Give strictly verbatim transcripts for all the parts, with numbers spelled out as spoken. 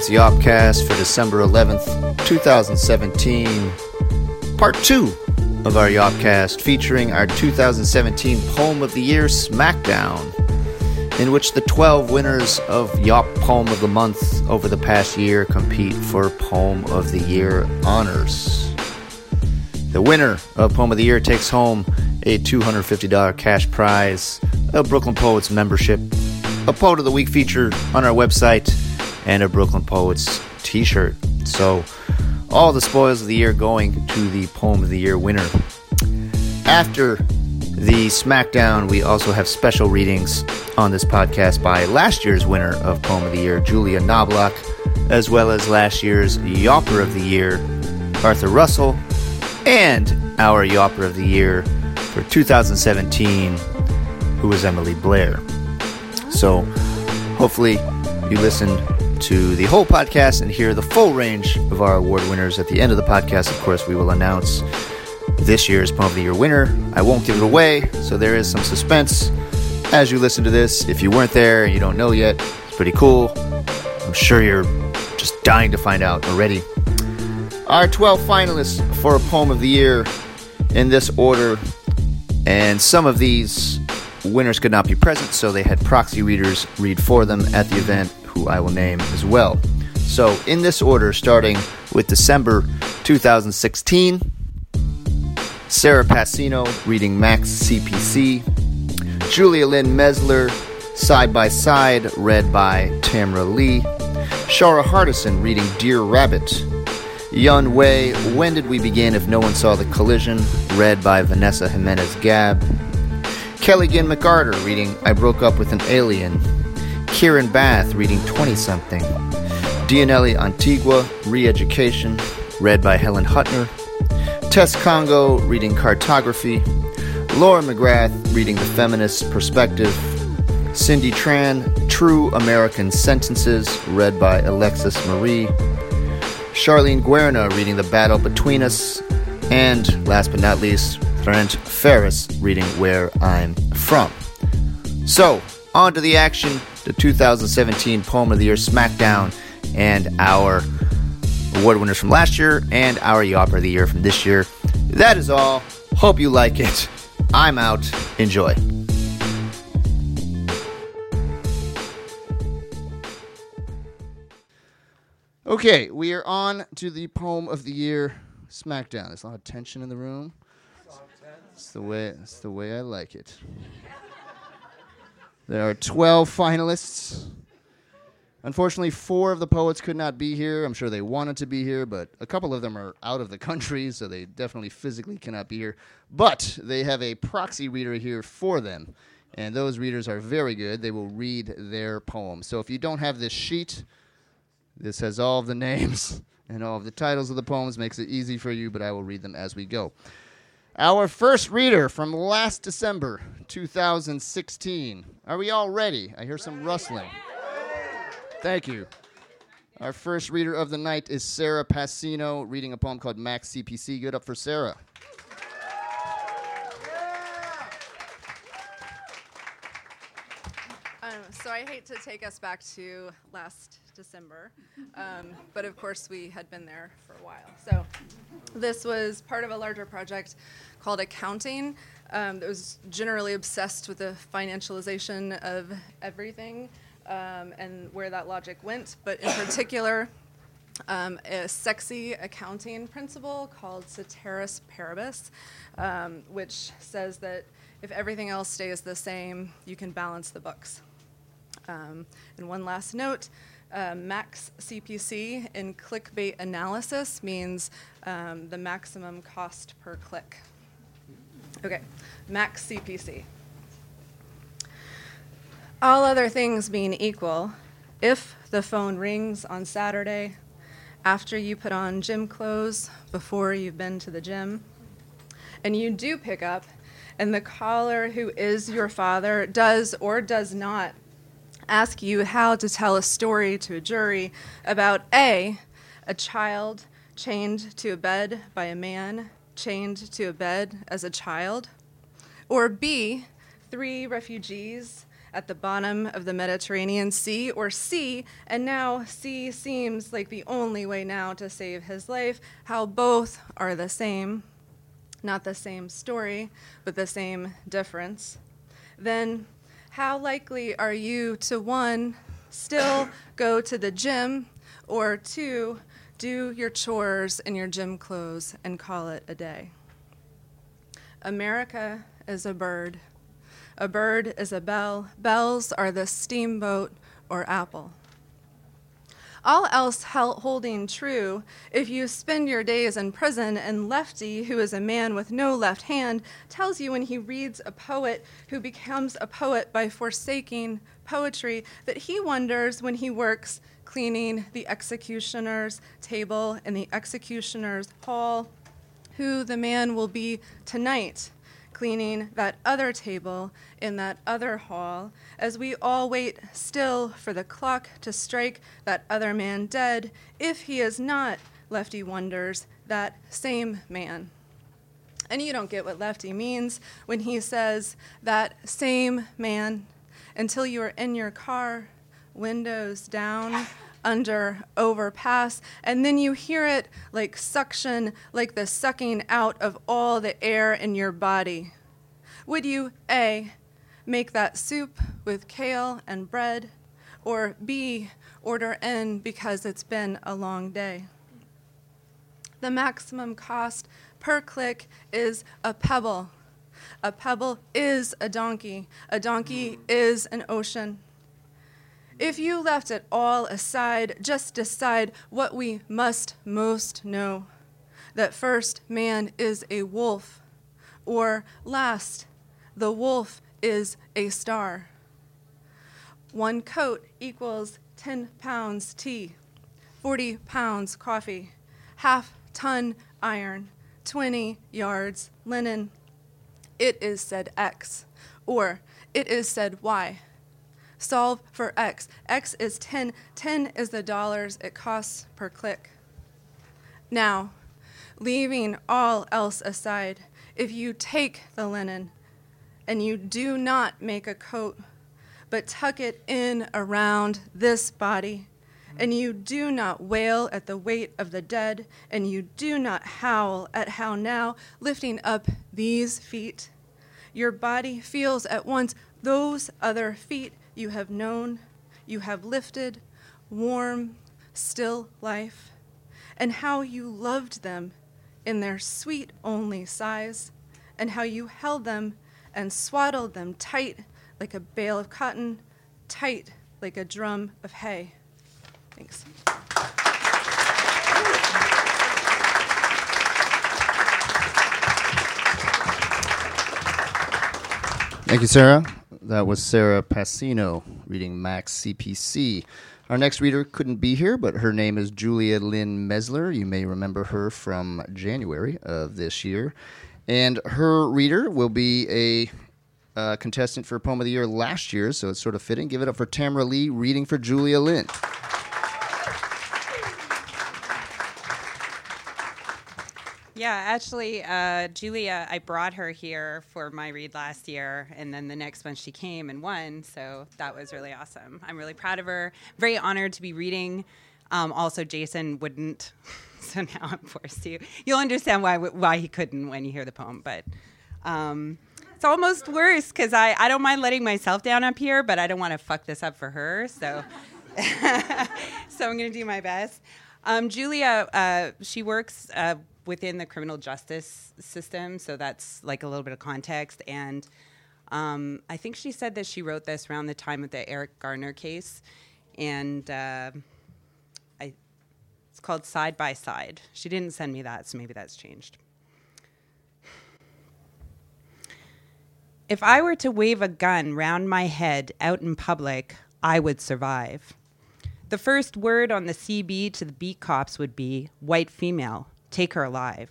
Poets Yawpcast for December eleventh, twenty seventeen. Part two of our Yawpcast, featuring our two thousand seventeen Poem of the Year Smackdown, in which the twelve winners of Yawp Poem of the Month over the past year compete for Poem of the Year honors. The winner of Poem of the Year takes home a two hundred fifty dollars cash prize, a Brooklyn Poets membership, a Poet of the Week feature on our website, and a Brooklyn Poets t-shirt. So all the spoils of the year going to the Poem of the Year winner. After the Smackdown, we also have special readings on this podcast by last year's winner of Poem of the Year, Julia Knobloch, as well as last year's Yawper of the Year, Arthur Russell, and our Yawper of the Year for two thousand seventeen, who was Emily Blair. So hopefully you listened to the whole podcast and hear the full range of our award winners. At the end of the podcast, of course, we will announce this year's Poem of the Year winner. I won't give it away, so there is some suspense as you listen to this. If you weren't there and you don't know yet, it's pretty cool. I'm sure you're just dying to find out already. Our twelve finalists for a Poem of the Year in this order, and some of these winners could not be present, so they had proxy readers read for them at the event, who I will name as well. So in this order, starting with December twenty sixteen, Sarah Passino reading Max C P C, Julia Lynn Mesler, Side by Side, read by Tamara Lee, Shara Hardison reading Dear Rabbit, Yun Wei, When Did We Begin If No One Saw the Collision, read by Vanessa Jimenez-Gabb, Kelligan Ginn McArthur reading I Broke Up With an Alien, Kieran Bath reading twenty-something, Dianelli Antigua, Re-Education, read by Helen Huttner, Tess Congo reading Cartography, Laura McGrath reading The Feminist Perspective, Cindy Tran, True American Sentences, read by Alexis Marie, Charlene Guerna reading The Battle Between Us, and last but not least, Trent Ferris reading Where I'm From. So, on to the action, the two thousand seventeen Poem of the Year Smackdown, and our award winners from last year, and our Yawper of the Year from this year. That is all. Hope you like it. I'm out. Enjoy. Okay, we are on to the Poem of the Year Smackdown. There's a lot of tension in the room. It's the way, it's the way I like it. There are twelve finalists. Unfortunately, four of the poets could not be here. I'm sure they wanted to be here, but a couple of them are out of the country, so they definitely physically cannot be here. But they have a proxy reader here for them, and those readers are very good. They will read their poems. So if you don't have this sheet, this has all of the names and all of the titles of the poems. Makes it easy for you, but I will read them as we go. Our first reader from last December, two thousand sixteen. Are we all ready? I hear some rustling. Thank you. Our first reader of the night is Sarah Passino, reading a poem called Max C P C. Good up for Sarah. Um, so I hate to take us back to last December, um, but of course we had been there for a while. So this was part of a larger project called Accounting, um, that was generally obsessed with the financialization of everything, Um, and where that logic went, but in particular, um, a sexy accounting principle called ceteris paribus, um, which says that if everything else stays the same, you can balance the books. Um, and one last note, uh, max C P C in clickbait analysis means um, the maximum cost per click. Okay, max C P C. All other things being equal, if the phone rings on Saturday, after you put on gym clothes, before you've been to the gym, and you do pick up, and the caller who is your father does or does not ask you how to tell a story to a jury about A, a child chained to a bed by a man chained to a bed as a child, or B, three refugees at the bottom of the Mediterranean Sea, or sea, and now sea seems like the only way now to save his life, how both are the same, not the same story, but the same difference. Then, how likely are you to, one, still go to the gym, or two, do your chores in your gym clothes and call it a day? America is a bird. A bird is a bell. Bells are the steamboat or apple. All else held holding true, if you spend your days in prison and Lefty, who is a man with no left hand, tells you when he reads a poet who becomes a poet by forsaking poetry, that he wonders when he works cleaning the executioner's table in the executioner's hall, who the man will be tonight, cleaning that other table in that other hall, as we all wait still for the clock to strike that other man dead, if he is not, Lefty wonders, that same man. And you don't get what Lefty means when he says, that same man, until you are in your car, windows down, under, overpass, and then you hear it like suction, like the sucking out of all the air in your body. Would you, A, make that soup with kale and bread, or B, order in because it's been a long day? The maximum cost per click is a pebble. A pebble is a donkey. A donkey is an ocean. If you left it all aside, just decide what we must most know, that first man is a wolf, or last, the wolf is a star. One coat equals ten pounds tea, forty pounds coffee, half ton iron, twenty yards linen. It is said X, or it is said Y. Solve for X. X is ten. ten is the dollars it costs per click. Now, leaving all else aside, if you take the linen and you do not make a coat, but tuck it in around this body, and you do not wail at the weight of the dead, and you do not howl at how now, lifting up these feet, your body feels at once those other feet you have known, you have lifted, warm, still life, and how you loved them in their sweet only size, and how you held them and swaddled them tight like a bale of cotton, tight like a drum of hay. Thanks. Thank you, Sarah. That was Sarah Passino reading Max C P C. Our next reader couldn't be here, but her name is Julia Lynn Mesler. You may remember her from January of this year. And her reader will be a uh, contestant for Poem of the Year last year, so it's sort of fitting. Give it up for Tamara Lee reading for Julia Lynn. Yeah, actually, uh, Julia, I brought her here for my read last year, and then the next one she came and won, so that was really awesome. I'm really proud of her. Very honored to be reading. Um, also, Jason wouldn't, so now I'm forced to. You'll understand why why he couldn't when you hear the poem, but um, it's almost worse because I, I don't mind letting myself down up here, but I don't want to fuck this up for her, so, so I'm going to do my best. Um, Julia, uh, she works... Uh, within the criminal justice system, so that's like a little bit of context. And um, I think she said that she wrote this around the time of the Eric Garner case, and uh, I, it's called Side by Side. She didn't send me that, so maybe that's changed. If I were to wave a gun round my head out in public, I would survive. The first word on the C B to the beat cops would be white female. Take her alive.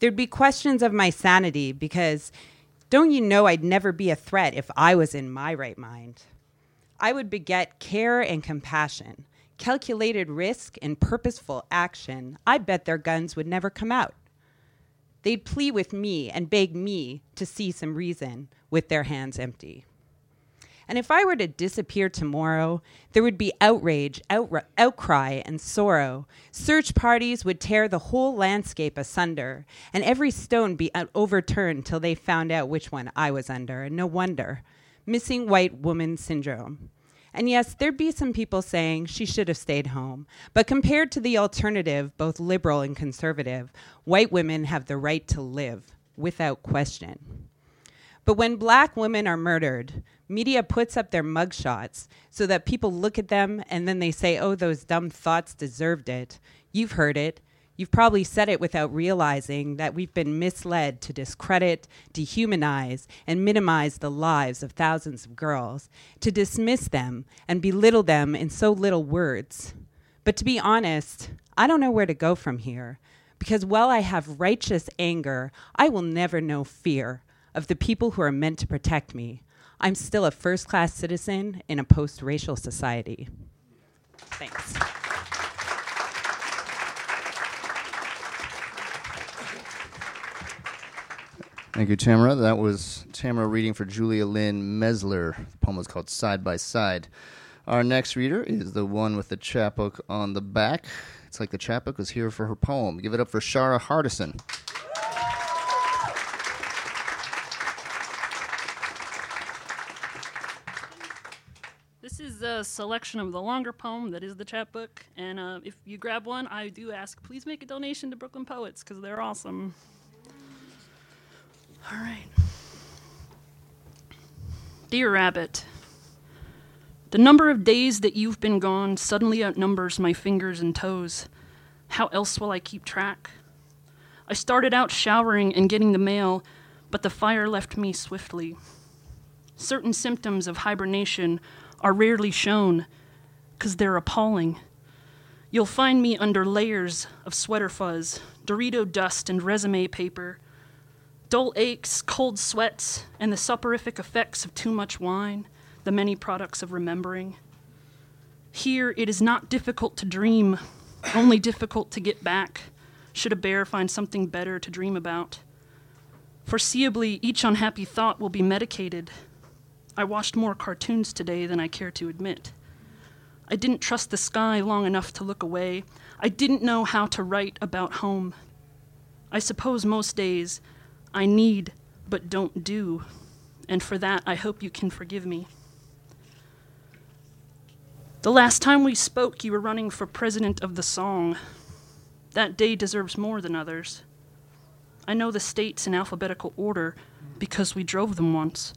There'd be questions of my sanity because don't you know I'd never be a threat if I was in my right mind. I would beget care and compassion, calculated risk and purposeful action. I bet their guns would never come out. They'd plea with me and beg me to see some reason with their hands empty. And if I were to disappear tomorrow, there would be outrage, outri- outcry, and sorrow. Search parties would tear the whole landscape asunder, and every stone be overturned till they found out which one I was under. And no wonder. Missing white woman syndrome. And yes, there'd be some people saying she should have stayed home. But compared to the alternative, both liberal and conservative, white women have the right to live, without question. But when black women are murdered, media puts up their mugshots so that people look at them and then they say, oh, those dumb thoughts deserved it. You've heard it. You've probably said it without realizing that we've been misled to discredit, dehumanize, and minimize the lives of thousands of girls, to dismiss them and belittle them in so little words. But to be honest, I don't know where to go from here, because while I have righteous anger, I will never know fear of the people who are meant to protect me. I'm still a first-class citizen in a post-racial society. Thanks. Thank you, Tamara. That was Tamara reading for Julia Lynn Mesler. The poem was called Side by Side. Our next reader is the one with the chapbook on the back. It's like the chapbook is here for her poem. Give it up for Shara Hardison. A selection of the longer poem that is the chapbook, and uh, if you grab one, I do ask, please make a donation to Brooklyn Poets, because they're awesome. All right. Dear Rabbit, the number of days that you've been gone suddenly outnumbers my fingers and toes. How else will I keep track? I started out showering and getting the mail, but the fire left me swiftly. Certain symptoms of hibernation are rarely shown, because they're appalling. You'll find me under layers of sweater fuzz, Dorito dust, and resume paper, dull aches, cold sweats, and the soporific effects of too much wine, the many products of remembering. Here it is not difficult to dream, only difficult to get back, should a bear find something better to dream about. Foreseeably, each unhappy thought will be medicated. I watched more cartoons today than I care to admit. I didn't trust the sky long enough to look away. I didn't know how to write about home. I suppose most days I need but don't do, and for that I hope you can forgive me. The last time we spoke, you were running for president of the song. That day deserves more than others. I know the states in alphabetical order because we drove them once.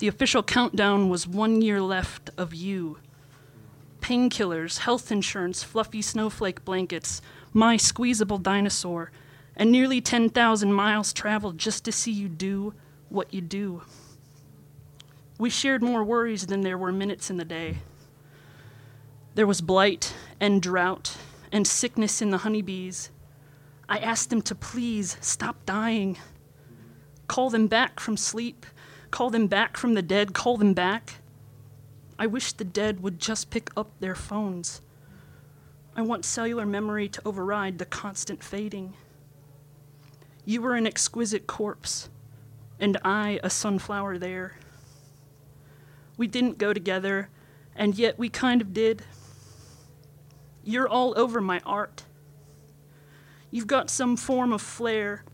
The official countdown was one year left of you. Painkillers, health insurance, fluffy snowflake blankets, my squeezable dinosaur, and nearly ten thousand miles traveled just to see you do what you do. We shared more worries than there were minutes in the day. There was blight and drought and sickness in the honeybees. I asked them to please stop dying. Call them back from sleep. Call them back from the dead, call them back. I wish the dead would just pick up their phones. I want cellular memory to override the constant fading. You were an exquisite corpse, and I a sunflower there. We didn't go together, and yet we kind of did. You're all over my art. You've got some form of flair,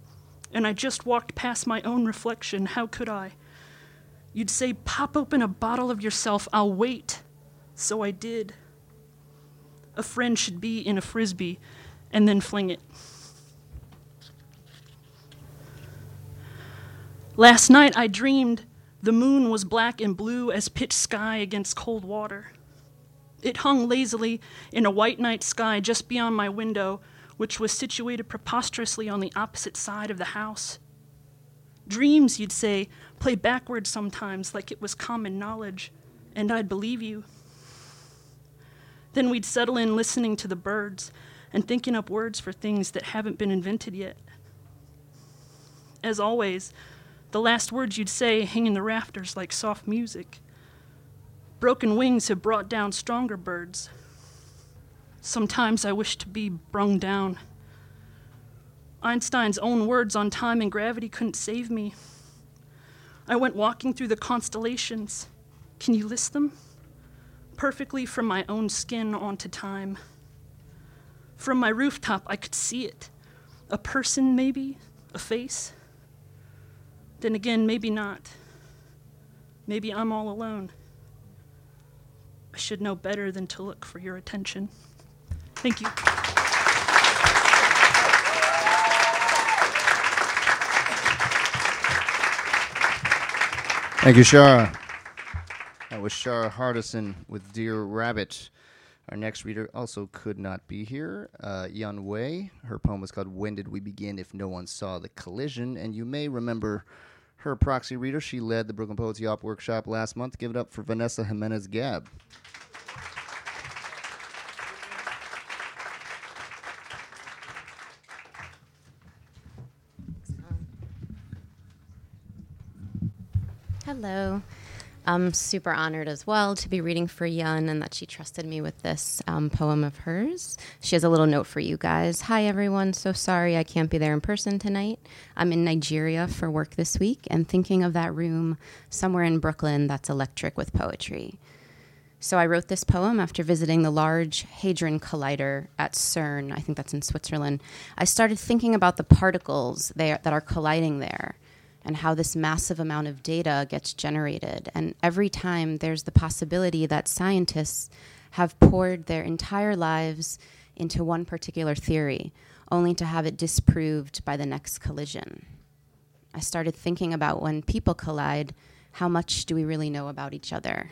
and I just walked past my own reflection. How could I? You'd say, pop open a bottle of yourself, I'll wait. So I did. A friend should be in a frisbee and then fling it. Last night I dreamed the moon was black and blue as pitch sky against cold water. It hung lazily in a white night sky just beyond my window, which was situated preposterously on the opposite side of the house. Dreams, you'd say, play backwards sometimes like it was common knowledge, and I'd believe you. Then we'd settle in listening to the birds and thinking up words for things that haven't been invented yet. As always, the last words you'd say hang in the rafters like soft music. Broken wings have brought down stronger birds. Sometimes I wish to be brung down. Einstein's own words on time and gravity couldn't save me. I went walking through the constellations, Can you list them? Perfectly from my own skin onto time. From my rooftop, I could see it. A person, maybe? A face? Then again, maybe not. Maybe I'm all alone. I should know better than to look for your attention. Thank you. Thank you, Shara. That was Shara Hardison with Dear Rabbit. Our next reader also could not be here, uh, Yun Wei. Her poem was called When Did We Begin If No One Saw the Collision? And you may remember her proxy reader. She led the Brooklyn Poets Yawp workshop last month. Give it up for Vanessa Jimenez-Gabb. Hello. I'm super honored as well to be reading for Yun and that she trusted me with this um, poem of hers. She has a little note for you guys. Hi, everyone. So sorry I can't be there in person tonight. I'm in Nigeria for work this week and thinking of that room somewhere in Brooklyn that's electric with poetry. So I wrote this poem after visiting the Large Hadron Collider at CERN. I think that's in Switzerland. I started thinking about the particles there that are colliding there, and how this massive amount of data gets generated. And every time there's the possibility that scientists have poured their entire lives into one particular theory, only to have it disproved by the next collision. I started thinking about when people collide, how much do we really know about each other?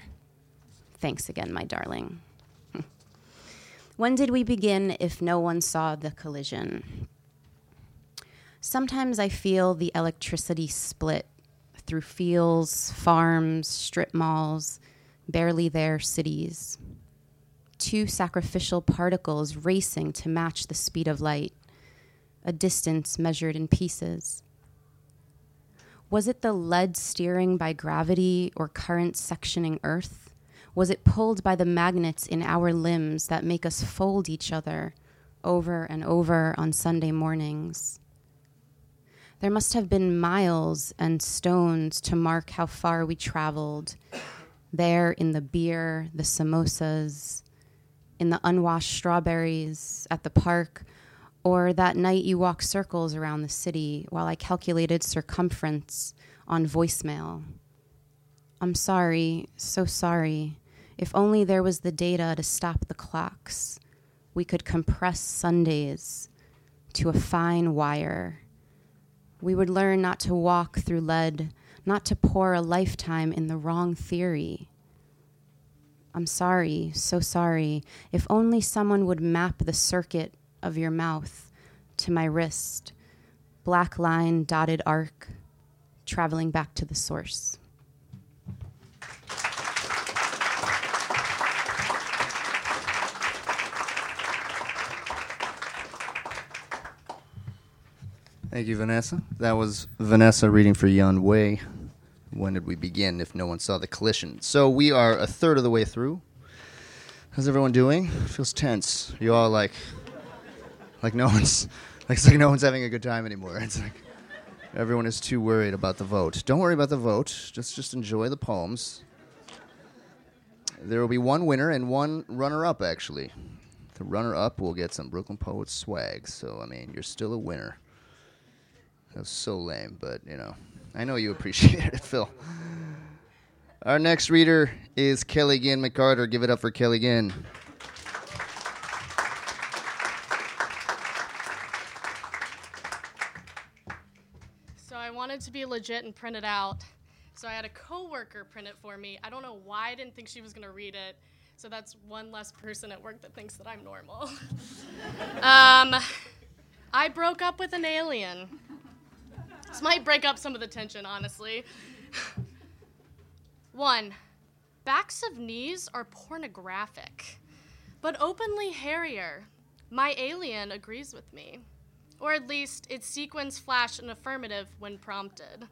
Thanks again, my darling. When did we begin if no one saw the collision? Sometimes I feel the electricity split through fields, farms, strip malls, barely there cities. Two sacrificial particles racing to match the speed of light, a distance measured in pieces. Was it the lead steering by gravity or current sectioning Earth? Was it pulled by the magnets in our limbs that make us fold each other over and over on Sunday mornings? There must have been miles and stones to mark how far we traveled, there in the beer, the samosas, in the unwashed strawberries at the park, or that night you walked circles around the city while I calculated circumference on voicemail. I'm sorry, so sorry. If only there was the data to stop the clocks, we could compress Sundays to a fine wire. We would learn not to walk through lead, not to pour a lifetime in the wrong theory. I'm sorry, so sorry. If only someone would map the circuit of your mouth to my wrist, black line, dotted arc, traveling back to the source. Thank you, Vanessa. That was Vanessa reading for Yun Wei. When did we begin if no one saw the collision? So we are a third of the way through. How's everyone doing? It feels tense. You all like, like no one's, like it's like no one's having a good time anymore. It's like everyone is too worried about the vote. Don't worry about the vote. Just, just enjoy the poems. There will be one winner and one runner-up, actually. The runner-up will get some Brooklyn Poets swag. So, I mean, you're still a winner. That was so lame, but, you know, I know you appreciate it, Phil. Our next reader is Kelligan McArthur. Give it up for Kelligan. So I wanted to be legit and print it out, so I had a coworker print it for me. I don't know why I didn't think she was going to read it, so that's one less person at work that thinks that I'm normal. um, I broke up with an alien. This might break up some of the tension, honestly. One, backs of knees are pornographic, but openly hairier. My alien agrees with me. Or at least its sequins flash an affirmative when prompted.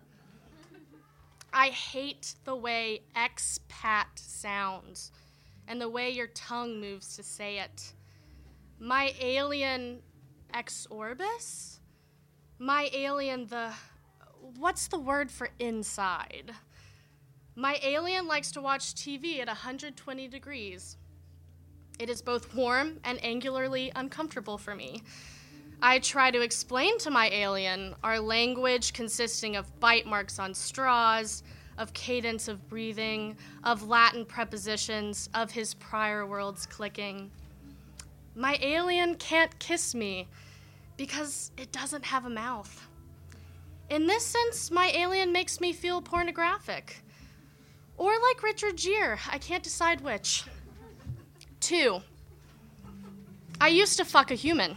I hate the way expat sounds and the way your tongue moves to say it. My alien ex orbis? My alien, the, what's the word for inside? My alien likes to watch T V at one hundred twenty degrees. It is both warm and angularly uncomfortable for me. I try to explain to my alien our language consisting of bite marks on straws, of cadence of breathing, of Latin prepositions, of his prior worlds clicking. My alien can't kiss me because it doesn't have a mouth. In this sense, my alien makes me feel pornographic. Or like Richard Gere, I can't decide which. Two, I used to fuck a human.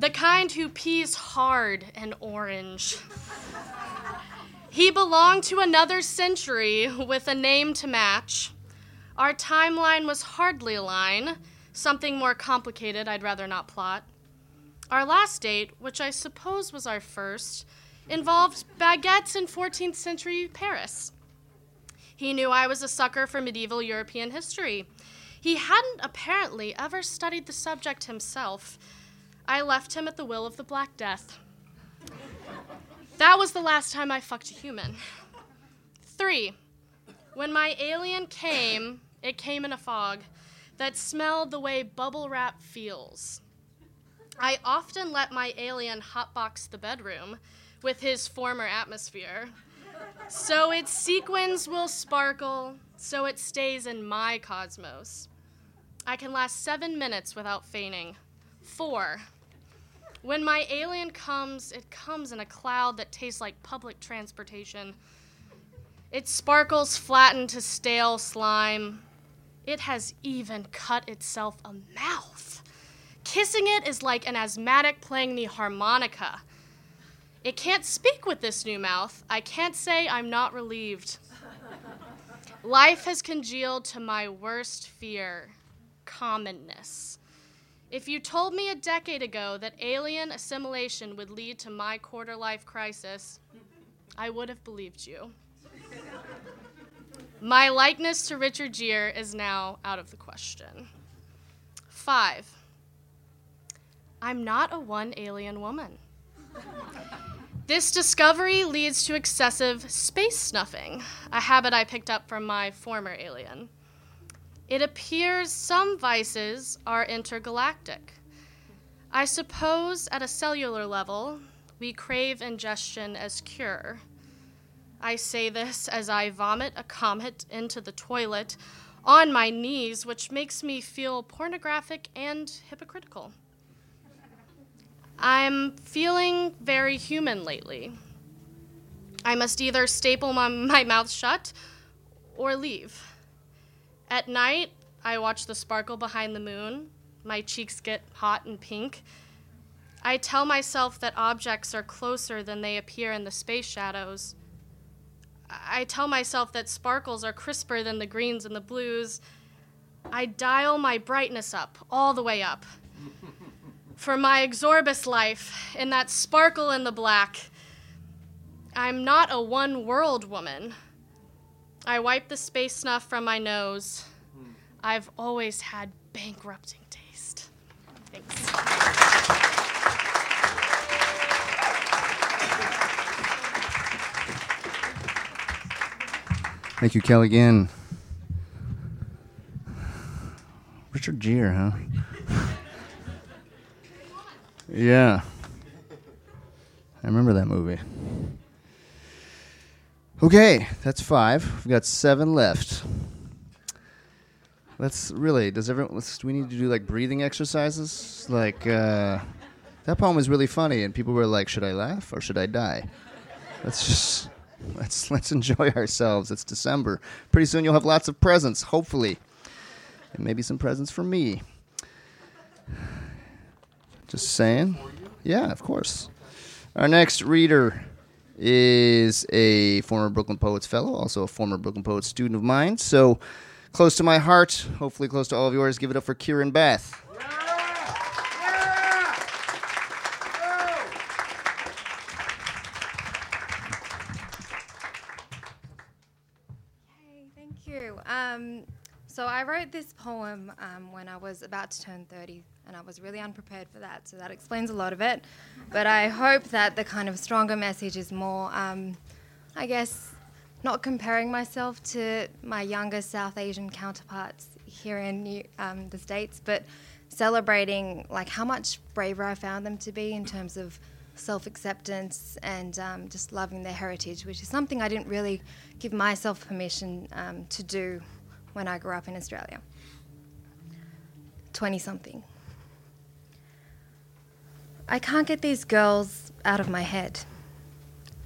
The kind who pees hard and orange. He belonged to another century with a name to match. Our timeline was hardly a line, something more complicated I'd rather not plot. Our last date, which I suppose was our first, involved baguettes in fourteenth century Paris. He knew I was a sucker for medieval European history. He hadn't apparently ever studied the subject himself. I left him at the will of the Black Death. That was the last time I fucked a human. Three, when my alien came, it came in a fog that smelled the way bubble wrap feels. I often let my alien hotbox the bedroom with his former atmosphere. So its sequins will sparkle, so it stays in my cosmos. I can last seven minutes without fainting. Four, when my alien comes, it comes in a cloud that tastes like public transportation. It sparkles flattened to stale slime. It has even cut itself a mouth. Kissing it is like an asthmatic playing the harmonica. It can't speak with this new mouth. I can't say I'm not relieved. Life has congealed to my worst fear, commonness. If you told me a decade ago that alien assimilation would lead to my quarter-life crisis, I would have believed you. My likeness to Richard Gere is now out of the question. Five, I'm not a one alien woman. This discovery leads to excessive space snuffing, a habit I picked up from my former alien. It appears some vices are intergalactic. I suppose at a cellular level, we crave ingestion as cure. I say this as I vomit a comet into the toilet on my knees, which makes me feel pornographic and hypocritical. I'm feeling very human lately. I must either staple my, my mouth shut or leave. At night, I watch the sparkle behind the moon. My cheeks get hot and pink. I tell myself that objects are closer than they appear in the space shadows. I tell myself that sparkles are crisper than the greens and the blues. I dial my brightness up, all the way up. For my exorbis life, in that sparkle in the black, I'm not a one-world woman. I wipe the space snuff from my nose. I've always had bankrupting taste. Thanks. Thank you, Kelligan. Richard Gere, huh? Yeah. I remember that movie. Okay, that's five. We've got seven left. Let's really, does everyone, do we need to do like breathing exercises? Like, uh, that poem was really funny and people were like, should I laugh or should I die? Let's just, let's, let's enjoy ourselves. It's December. Pretty soon you'll have lots of presents, hopefully. And maybe some presents for me. Just saying. Yeah, of course. Our next reader is a former Brooklyn Poets fellow, also a former Brooklyn Poets student of mine. So close to my heart, hopefully close to all of yours. Give it up for Kieran Bath. Yeah. Yeah. Hey, thank you. Um, so I wrote this poem um, when I was about to turn thirty. And I was really unprepared for that, so that explains a lot of it. But I hope that the kind of stronger message is more, um, I guess, not comparing myself to my younger South Asian counterparts here in New, um, the States, but celebrating like how much braver I found them to be in terms of self-acceptance and um, just loving their heritage, which is something I didn't really give myself permission um, to do when I grew up in Australia. twenty-something. I can't get these girls out of my head.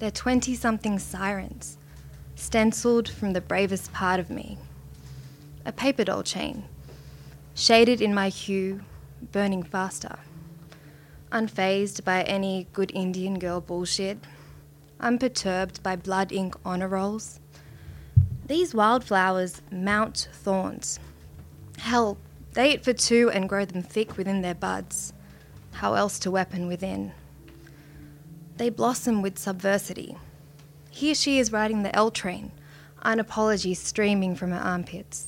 They're twenty-something sirens, stenciled from the bravest part of me. A paper doll chain, shaded in my hue, burning faster. Unfazed by any good Indian girl bullshit, unperturbed by blood ink honor rolls. These wildflowers mount thorns. Hell, they eat for two and grow them thick within their buds. How else to weapon within? They blossom with subversity. Here she is riding the L train, unapology streaming from her armpits.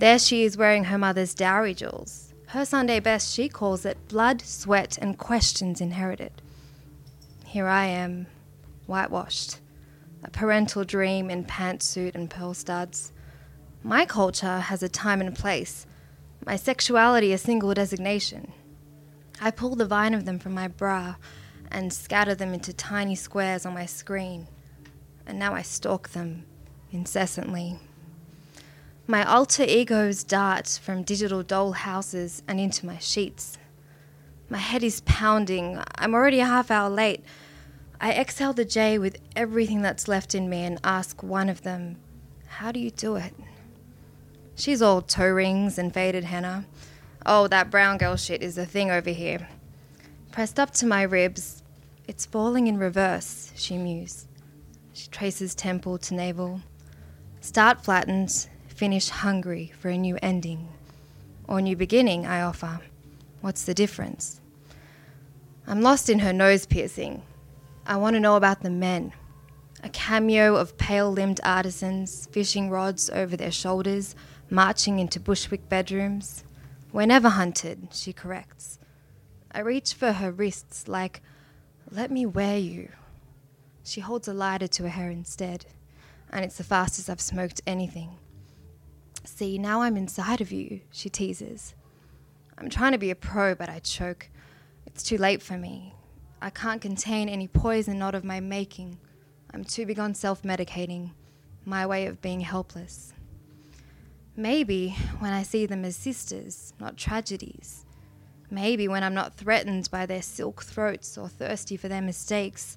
There she is wearing her mother's dowry jewels. Her Sunday best, she calls it, blood, sweat, and questions inherited. Here I am, whitewashed, a parental dream in pantsuit and pearl studs. My culture has a time and place, my sexuality a single designation. I pull the vine of them from my bra and scatter them into tiny squares on my screen, and now I stalk them incessantly. My alter egos dart from digital dollhouses and into my sheets. My head is pounding. I'm already a half hour late. I exhale the J with everything that's left in me and ask one of them, how do you do it? She's all toe rings and faded henna. Oh, that brown girl shit is the thing over here. Pressed up to my ribs, it's falling in reverse, she muses. She traces temple to navel. Start flattens. Finish hungry for a new ending. Or new beginning, I offer. What's the difference? I'm lost in her nose piercing. I want to know about the men. A cameo of pale-limbed artisans, fishing rods over their shoulders, marching into Bushwick bedrooms. We're never hunted, she corrects. I reach for her wrists like, let me wear you. She holds a lighter to her hair instead, and it's the fastest I've smoked anything. See, now I'm inside of you, she teases. I'm trying to be a pro, but I choke. It's too late for me. I can't contain any poison not of my making. I'm too big on self-medicating, my way of being helpless. Maybe when I see them as sisters, not tragedies. Maybe when I'm not threatened by their silk throats or thirsty for their mistakes,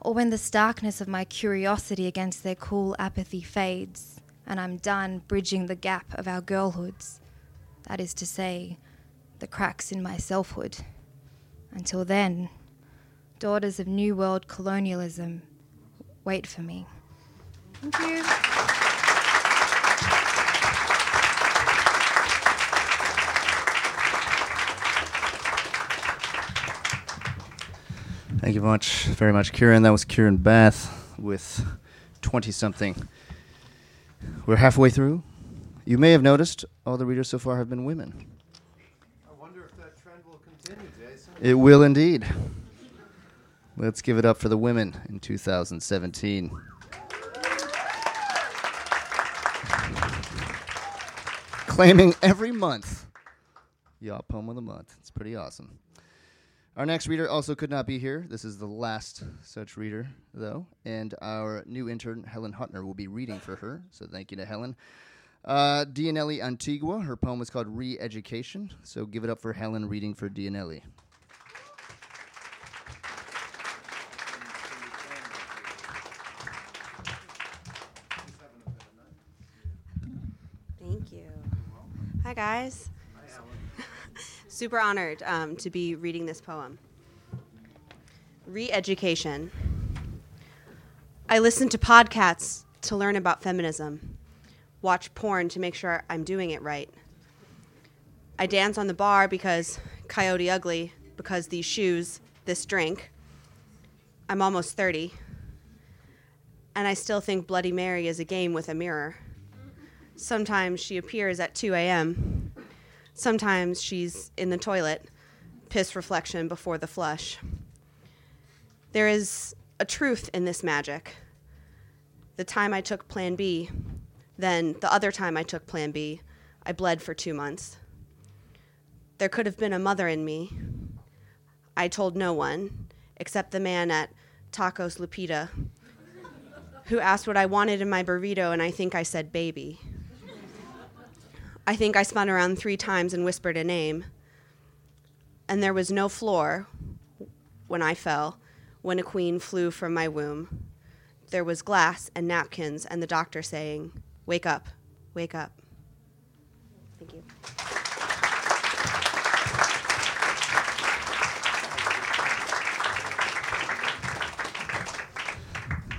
or when the starkness of my curiosity against their cool apathy fades, and I'm done bridging the gap of our girlhoods, that is to say, the cracks in my selfhood. Until then, daughters of New World colonialism, wait for me. Thank you. Thank you much, very much, Kieran. That was Kieran Bath with twenty-something. We're halfway through. You may have noticed all the readers so far have been women. I wonder if that trend will continue, Jason. It will indeed. Let's give it up for the women in two thousand seventeen. Claiming every month Yacht Poem of the Month. It's pretty awesome. Our next reader also could not be here. This is the last such reader, though. And our new intern, Helen Huttner, will be reading for her. So thank you to Helen. Uh, Dianelli Antigua, her poem is called Re-Education. So give it up for Helen reading for Dianelli. Thank you. Hi, guys. Super honored um, to be reading this poem. Re-education. I listen to podcasts to learn about feminism, watch porn to make sure I'm doing it right. I dance on the bar because Coyote Ugly, because these shoes, this drink. I'm almost thirty, and I still think Bloody Mary is a game with a mirror. Sometimes she appears at two a.m., sometimes she's in the toilet, piss reflection before the flush. There is a truth in this magic. The time I took Plan B, then the other time I took Plan B, I bled for two months. There could have been a mother in me. I told no one, except the man at Tacos Lupita, who asked what I wanted in my burrito, and I think I said baby. I think I spun around three times and whispered a name. And there was no floor when I fell, when a queen flew from my womb. There was glass and napkins and the doctor saying, wake up, wake up. Thank you.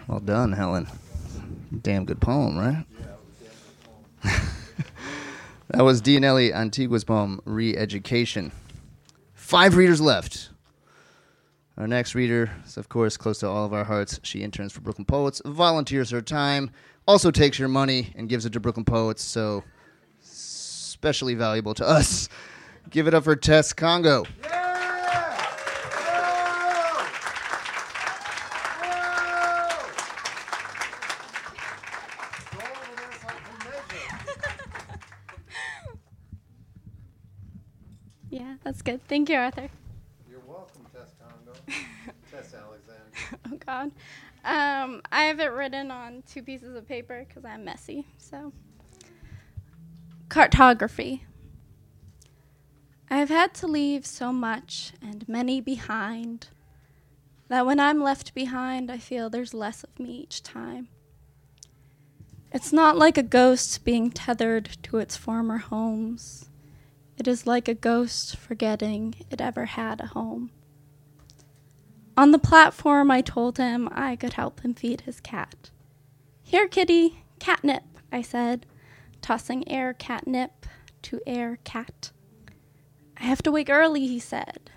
Well done, Helen. Damn good poem, right? Yeah, that was Dianelli Antigua's poem, Re-Education. Five readers left. Our next reader is, of course, close to all of our hearts. She interns for Brooklyn Poets, volunteers her time, also takes your money and gives it to Brooklyn Poets, so especially valuable to us. Give it up for Tess Congo. Yeah! That's good. Thank you, Arthur. You're welcome, Tess Congo. Tess Alexander. Oh, God. Um, I have it written on two pieces of paper because I'm messy. So, cartography. I have had to leave so much and many behind that when I'm left behind, I feel there's less of me each time. It's not like a ghost being tethered to its former homes. It is like a ghost forgetting it ever had a home. On the platform, I told him I could help him feed his cat. Here, kitty, catnip, I said, tossing air catnip to air cat. I have to wake early, he said.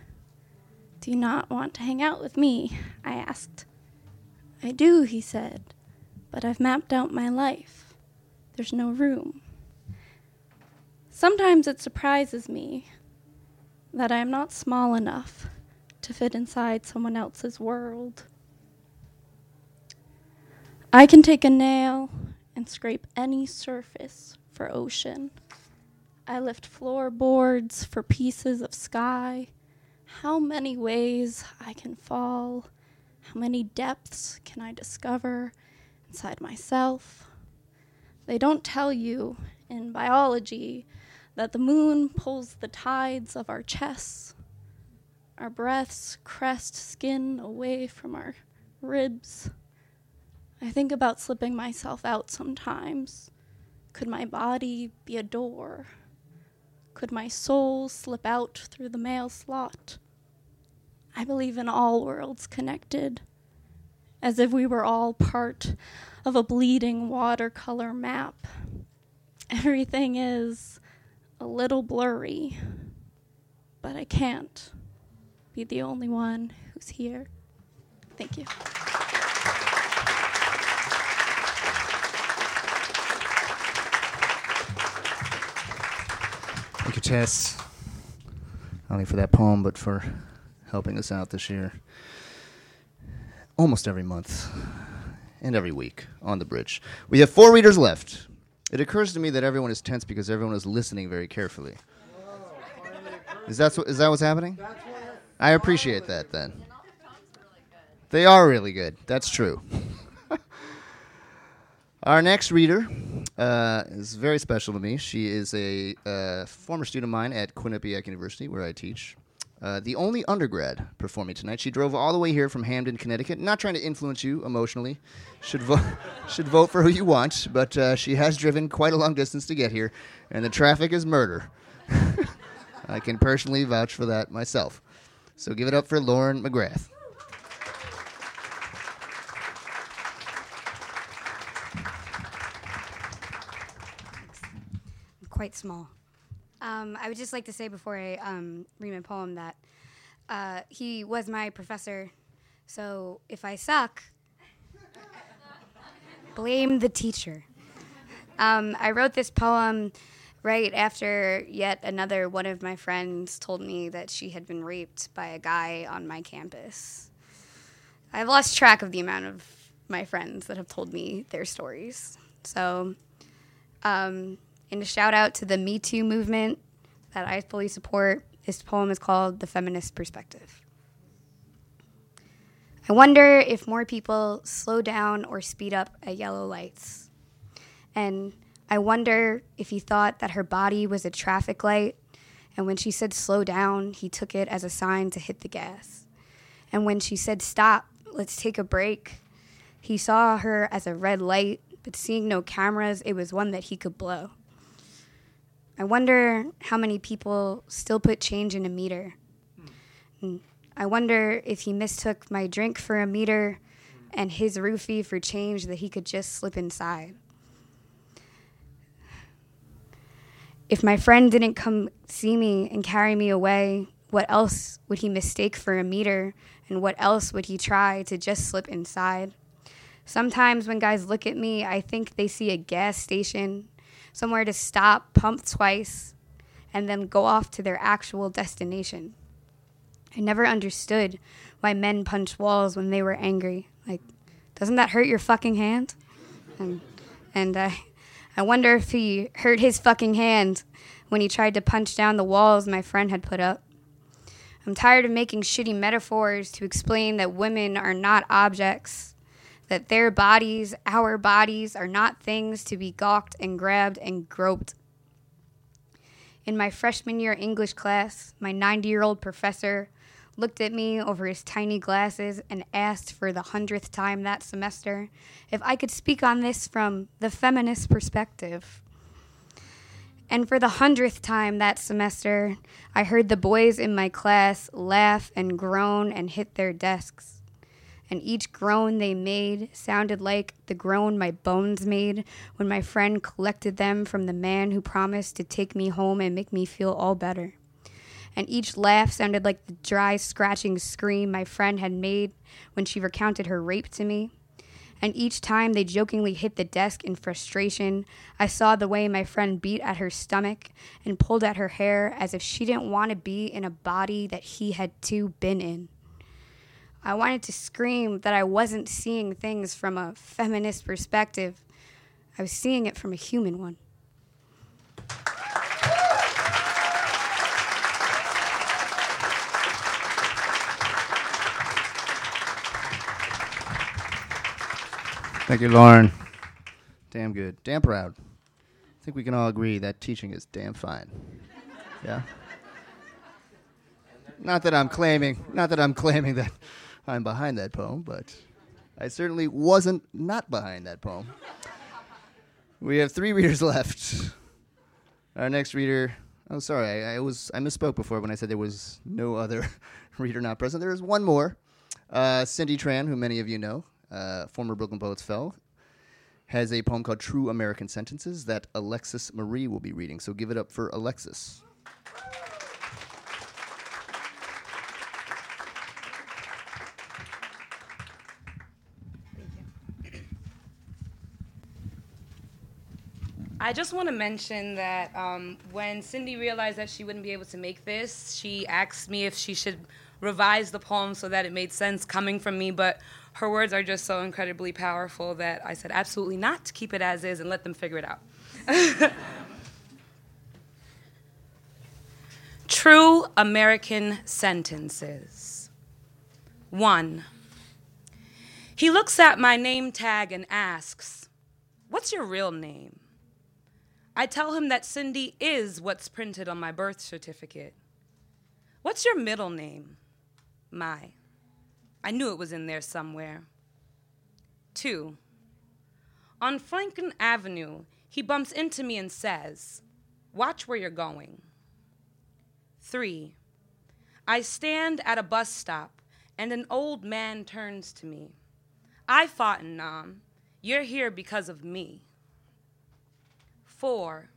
Do you not want to hang out with me? I asked. I do, he said, but I've mapped out my life. There's no room. Sometimes it surprises me that I am not small enough to fit inside someone else's world. I can take a nail and scrape any surface for ocean. I lift floorboards for pieces of sky. How many ways I can fall? How many depths can I discover inside myself? They don't tell you in biology that the moon pulls the tides of our chests. Our breaths crest skin away from our ribs. I think about slipping myself out sometimes. Could my body be a door? Could my soul slip out through the mail slot? I believe in all worlds connected, as if we were all part of a bleeding watercolor map. Everything is a little blurry, but I can't be the only one who's here. Thank you. Thank you, Tess. Not only for that poem, but for helping us out this year. Almost every month and every week on The Bridge. We have four readers left. It occurs to me that everyone is tense because everyone is listening very carefully. Whoa, is that so, is that what's happening? That's what I appreciate that then. And all the poems are really good. They are really good. That's true. Our next reader uh, is very special to me. She is a uh, former student of mine at Quinnipiac University, where I teach. Uh, the only undergrad performing tonight. She drove all the way here from Hamden, Connecticut. Not trying to influence you emotionally. Should vote should vote for who you want, but uh, she has driven quite a long distance to get here, and the traffic is murder. I can personally vouch for that myself. So give it up for Lauren McGrath. I'm quite small. Um, I would just like to say before I um, read my poem that uh, he was my professor, so if I suck, blame the teacher. Um, I wrote this poem right after yet another one of my friends told me that she had been raped by a guy on my campus. I've lost track of the amount of my friends that have told me their stories. So, um, and a shout out to the Me Too movement that I fully support. This poem is called The Feminist Perspective. I wonder if more people slow down or speed up at yellow lights. And I wonder if he thought that her body was a traffic light, and when she said slow down, he took it as a sign to hit the gas. And when she said stop, let's take a break, he saw her as a red light, but seeing no cameras, it was one that he could blow. I wonder how many people still put change in a meter. And I wonder if he mistook my drink for a meter and his roofie for change that he could just slip inside. If my friend didn't come see me and carry me away, what else would he mistake for a meter, and what else would he try to just slip inside? Sometimes when guys look at me, I think they see a gas station, somewhere to stop, pump twice, and then go off to their actual destination. I never understood why men punch walls when they were angry. Like, doesn't that hurt your fucking hand? And, and I, I wonder if he hurt his fucking hand when he tried to punch down the walls my friend had put up. I'm tired of making shitty metaphors to explain that women are not objects, that their bodies, our bodies, are not things to be gawked and grabbed and groped. In my freshman year English class, my ninety-year-old professor looked at me over his tiny glasses and asked for the hundredth time that semester if I could speak on this from the feminist perspective. And for the hundredth time that semester, I heard the boys in my class laugh and groan and hit their desks. And each groan they made sounded like the groan my bones made when my friend collected them from the man who promised to take me home and make me feel all better. And each laugh sounded like the dry, scratching scream my friend had made when she recounted her rape to me. And each time they jokingly hit the desk in frustration, I saw the way my friend beat at her stomach and pulled at her hair as if she didn't want to be in a body that he had too been in. I wanted to scream that I wasn't seeing things from a feminist perspective. I was seeing it from a human one. Thank you, Lauren. Damn good. Damn proud. I think we can all agree that teaching is damn fine. Yeah? Not that I'm claiming, not that I'm claiming that I'm behind that poem, but I certainly wasn't not behind that poem. We have three readers left. Our next reader, oh, sorry, I, I was I misspoke before when I said there was no other reader not present. There is one more, uh, Cindy Tran, who many of you know, uh, former Brooklyn Poets fellow, has a poem called True American Sentences that Alexis Marie will be reading. So give it up for Alexis. I just want to mention that um, when Cindy realized that she wouldn't be able to make this, she asked me if she should revise the poem so that it made sense coming from me, but her words are just so incredibly powerful that I said absolutely not, keep it as is and let them figure it out. True American sentences. One, he looks at my name tag and asks, "What's your real name?" I tell him that Cindy is what's printed on my birth certificate. What's your middle name? My. I knew it was in there somewhere. Two. On Franklin Avenue, he bumps into me and says, "Watch where you're going." Three. I stand at a bus stop and an old man turns to me. "I fought in Nam. You're here because of me." Four,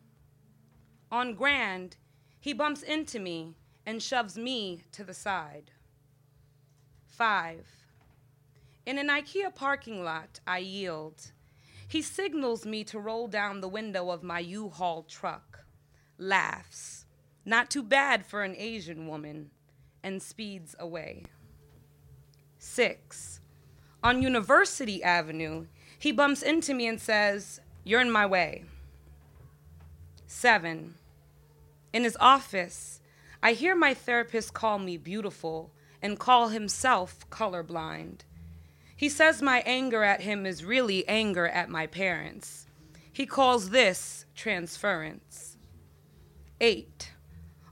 on Grand, he bumps into me and shoves me to the side. Five, in an IKEA parking lot, I yield. He signals me to roll down the window of my U-Haul truck, laughs, not too bad for an Asian woman, and speeds away. Six, On University Avenue, he bumps into me and says, "You're in my way." Seven, in his office, I hear my therapist call me beautiful and call himself colorblind. He says my anger at him is really anger at my parents. He calls this transference. Eight,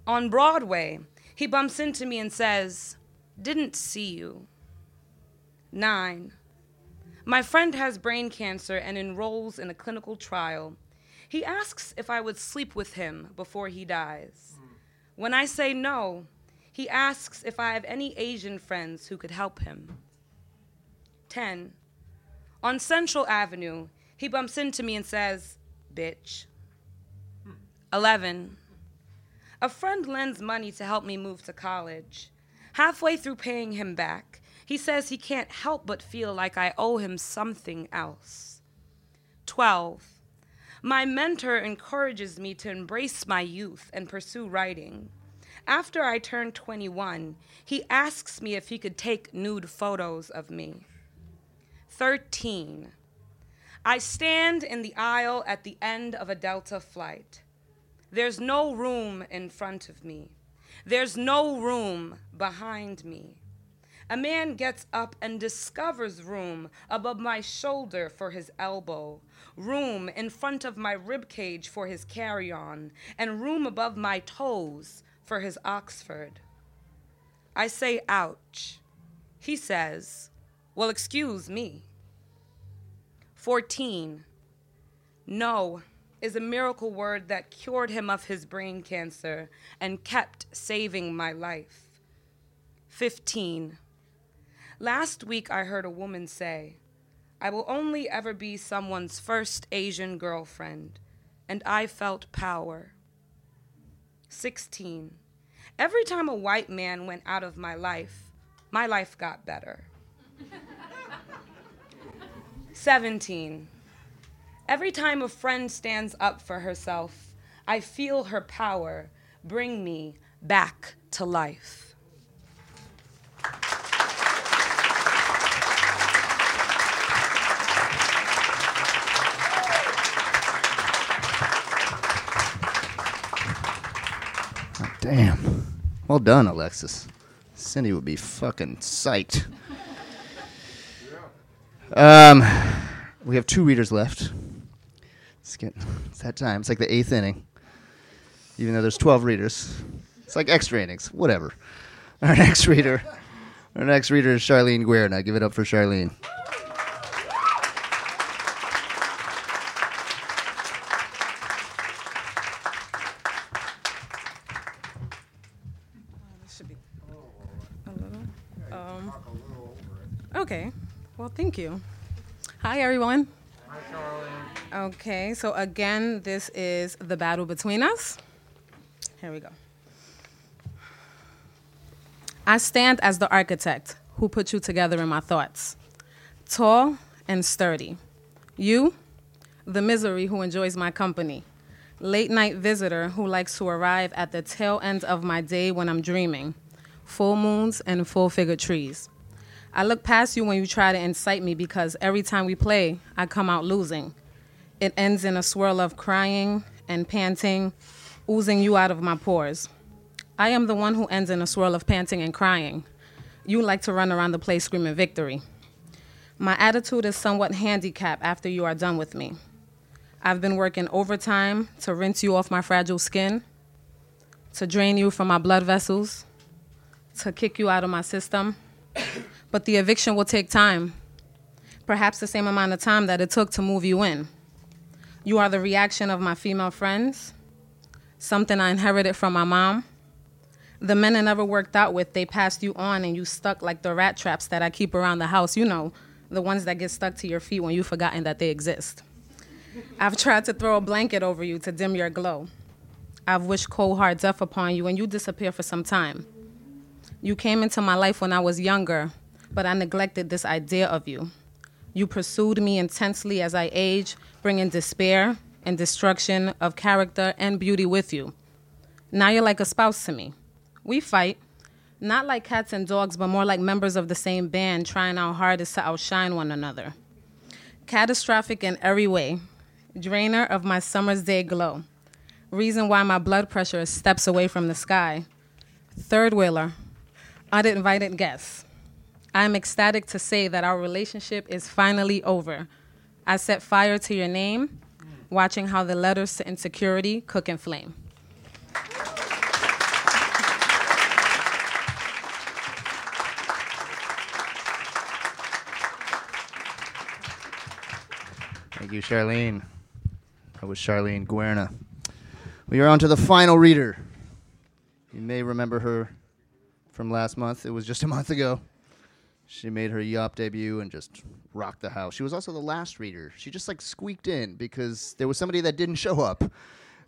on Broadway, he bumps into me and says, "Didn't see you." Nine, my friend has brain cancer and enrolls in a clinical trial. He asks if I would sleep with him before he dies. When I say no, he asks if I have any Asian friends who could help him. Ten, on Central Avenue, he bumps into me and says, "Bitch." Eleven, a friend lends money to help me move to college. Halfway through paying him back, he says he can't help but feel like I owe him something else. Twelve, my mentor encourages me to embrace my youth and pursue writing. After I turn twenty-one, he asks me if he could take nude photos of me. Thirteen, I stand in the aisle at the end of a Delta flight. There's no room in front of me. There's no room behind me. A man gets up and discovers room above my shoulder for his elbow, room in front of my ribcage for his carry-on, and room above my toes for his Oxford. I say, "Ouch." He says, "Well, excuse me." Fourteen, no is a miracle word that cured him of his brain cancer and kept saving my life. Fifteen, last week I heard a woman say, "I will only ever be someone's first Asian girlfriend," and I felt power. Sixteen, every time a white man went out of my life, my life got better. Seventeen, every time a friend stands up for herself, I feel her power bring me back to life. Damn. Well done, Alexis. Cindy would be fucking psyched. Yeah. Um, we have two readers left. It's, getting, it's that time. It's like the eighth inning, even though there's twelve readers. It's like extra innings. Whatever. Our next reader, our next reader is Charlene Guerna. Give it up for Charlene. Thank you. Hi, everyone. Hi, Charlene. Okay, so again, this is The Battle Between Us. Here we go. I stand as the architect who put you together in my thoughts, tall and sturdy. You, the misery who enjoys my company, late night visitor who likes to arrive at the tail end of my day when I'm dreaming, full moons and full figure trees. I look past you when you try to incite me because every time we play, I come out losing. It ends in a swirl of crying and panting, oozing you out of my pores. I am the one who ends in a swirl of panting and crying. You like to run around the place screaming victory. My attitude is somewhat handicapped after you are done with me. I've been working overtime to rinse you off my fragile skin, to drain you from my blood vessels, to kick you out of my system. But the eviction will take time, perhaps the same amount of time that it took to move you in. You are the reaction of my female friends, something I inherited from my mom. The men I never worked out with, they passed you on and you stuck like the rat traps that I keep around the house, you know, the ones that get stuck to your feet when you've forgotten that they exist. I've tried to throw a blanket over you to dim your glow. I've wished cold hard death upon you and you disappear for some time. You came into my life when I was younger, but I neglected this idea of you. You pursued me intensely as I age, bringing despair and destruction of character and beauty with you. Now you're like a spouse to me. We fight, Not like cats and dogs, but more like members of the same band trying our hardest to outshine one another. Catastrophic in every way. Drainer of my summer's day glow. Reason why my blood pressure is steps away from the sky. Third wheeler. Uninvited guest. I'm ecstatic to say that our relationship is finally over. I set fire to your name, watching how the letters to insecurity cook and flame. Thank you, Charlene. That was Charlene Guerna. We are on to the final reader. You may remember her from last month. It was just a month ago. She made her Yawp debut and just rocked the house. She was also the last reader. She just like squeaked in because there was somebody that didn't show up.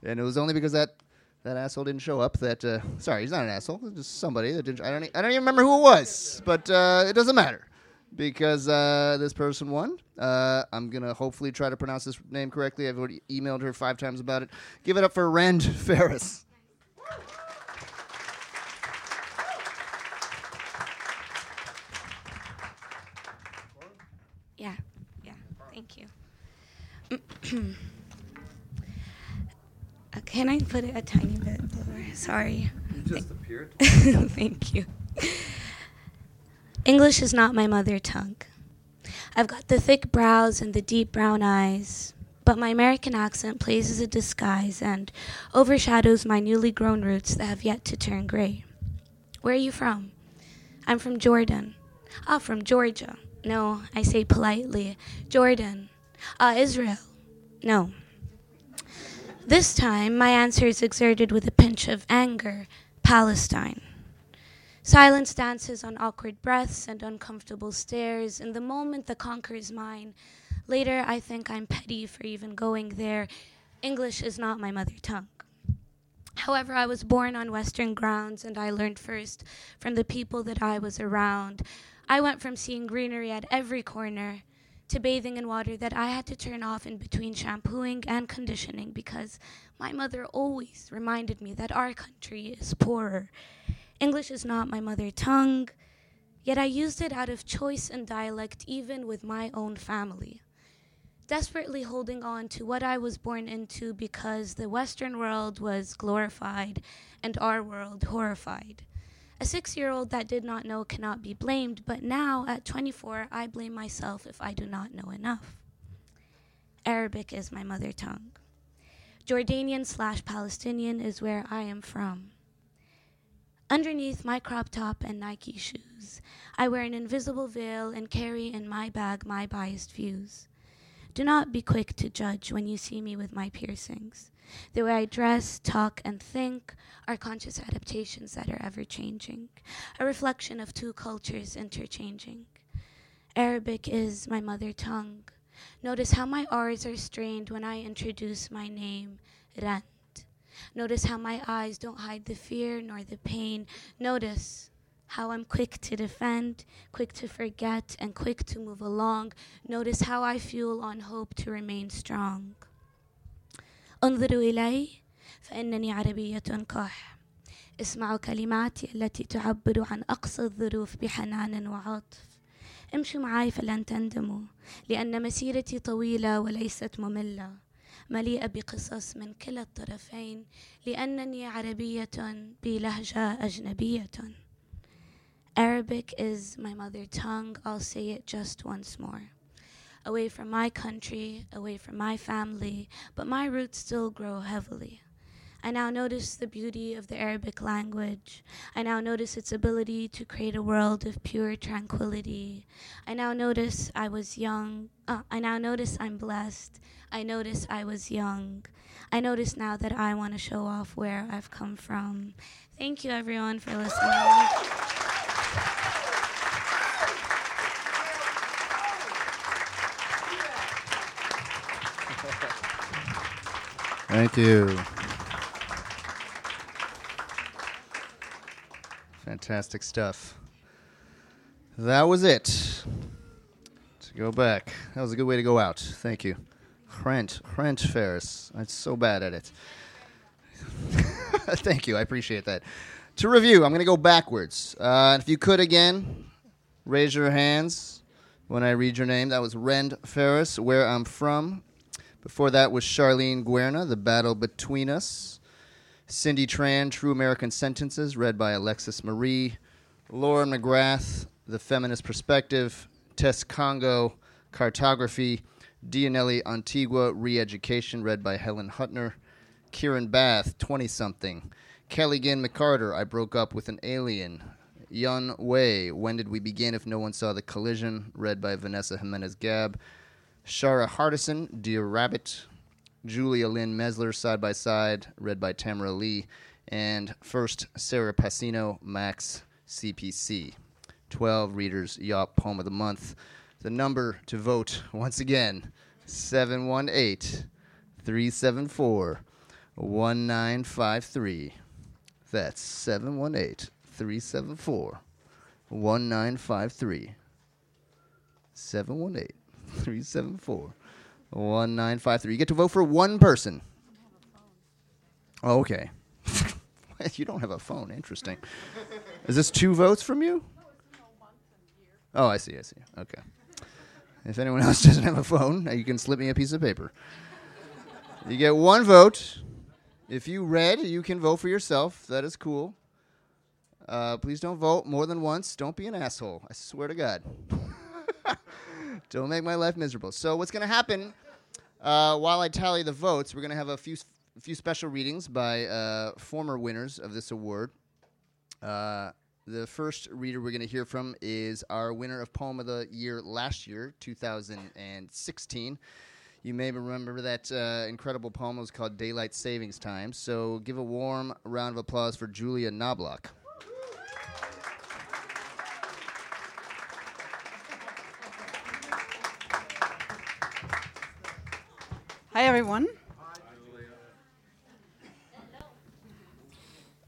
And it was only because that, that asshole didn't show up that, uh, sorry, he's not an asshole. Just somebody that didn't, I don't, I don't even remember who it was, but uh, it doesn't matter. Because uh, this person won. Uh, I'm going to hopefully try to pronounce this name correctly. I've already emailed her five times about it. Give it up for Trent Ferris. Yeah, yeah, thank you. uh, can I put it a tiny bit lower? Sorry. You just Th- appeared. Thank you. English is not my mother tongue. I've got the thick brows and the deep brown eyes, but my American accent plays as a disguise and overshadows my newly grown roots that have yet to turn gray. Where are you from? I'm from Jordan. Ah, from Georgia. No, I say politely, Jordan. Ah, Israel. No. This time, my answer is exerted with a pinch of anger, Palestine. Silence dances on awkward breaths and uncomfortable stares. In the moment, the conqueror's mine. Later, I think I'm petty for even going there. English is not my mother tongue. However, I was born on Western grounds, and I learned first from the people that I was around. I went from seeing greenery at every corner to bathing in water that I had to turn off in between shampooing and conditioning because my mother always reminded me that our country is poorer. English is not my mother tongue, yet I used it out of choice and dialect even with my own family, desperately holding on to what I was born into because the Western world was glorified and our world horrified. A six-year-old that did not know cannot be blamed, but now at twenty-four, I blame myself if I do not know enough. Arabic is my mother tongue. Jordanian slash Palestinian is where I am from. Underneath my crop top and Nike shoes, I wear an invisible veil and carry in my bag my biased views. Do not be quick to judge when you see me with my piercings. The way I dress, talk, and think are conscious adaptations that are ever-changing, a reflection of two cultures interchanging. Arabic is my mother tongue. Notice how my R's are strained when I introduce my name, Ran. Notice how my eyes don't hide the fear nor the pain. Notice how I'm quick to defend, quick to forget, and quick to move along. Notice how I fuel on hope to remain strong. انظروا إلي فإنني عربية قاح. اسمعوا كلماتي التي تعبر عن أقصى الظروف بحنان وعطف. امشوا معي فلن تندموا لأن مسيرتي طويلة وليست مملة. مليئة بقصص من كلا الطرفين لأنني عربية بلهجة أجنبية. Arabic is my mother tongue. I'll say it just once more. Away from my country, away from my family, but my roots still grow heavily. I now notice the beauty of the Arabic language. I now notice its ability to create a world of pure tranquility. I now notice I was young. Uh, I now notice I'm blessed. I notice I was young. I notice now that I want to show off where I've come from. Thank you, everyone, for listening. Thank you. Fantastic stuff. That was it. To go back. That was a good way to go out. Thank you. Trent, Trent Ferris. I'm so bad at it. Thank you. I appreciate that. To review, I'm going to go backwards. Uh, if you could, again, raise your hands when I read your name. That was Trent Ferris, Where I'm From. Before that was Charlene Guerna, The Battle Between Us. Cindy Tran, True American Sentences, read by Alexis Marie. Laura McGrath, The Feminist Perspective. Tess Congo, Cartography. Dianelli Antigua, Re-Education, read by Helen Huttner. Kieran Bath, twenty-something. Kelligan Ginn McArthur, I Broke Up with an Alien. Yun Wei, When Did We Begin If No One Saw the Collision, read by Vanessa Jimenez-Gabb. Shara Hardison, Dear Rabbit. Julia Lynn Mesler, Side by Side, read by Tamara Lee. And first, Sarah Passino, Max C P C. twelve readers, Yawp Poem of the Month. The number to vote, once again, seven one eight, three seven four, one nine five three. That's seven one eight, three seven four, one nine five three. seven one eight, three seven four, one nine five three. You get to vote for one person. I don't have a phone. Oh, okay. You don't have a phone. Interesting. Is this two votes from you? No, it's no month and year. Oh, I see, I see. Okay. If anyone else doesn't have a phone, you can slip me a piece of paper. You get one vote. If you read, you can vote for yourself. That is cool. Uh, please don't vote more than once. Don't be an asshole. I swear to God. Don't make my life miserable. So what's going to happen uh, while I tally the votes, we're going to have a few a few special readings by uh, former winners of this award. Uh The first reader we're going to hear from is our winner of Poem of the Year last year, two thousand sixteen. You may remember that uh, incredible poem was called Daylight Savings Time, so give a warm round of applause for Julia Knobloch. Hi, everyone.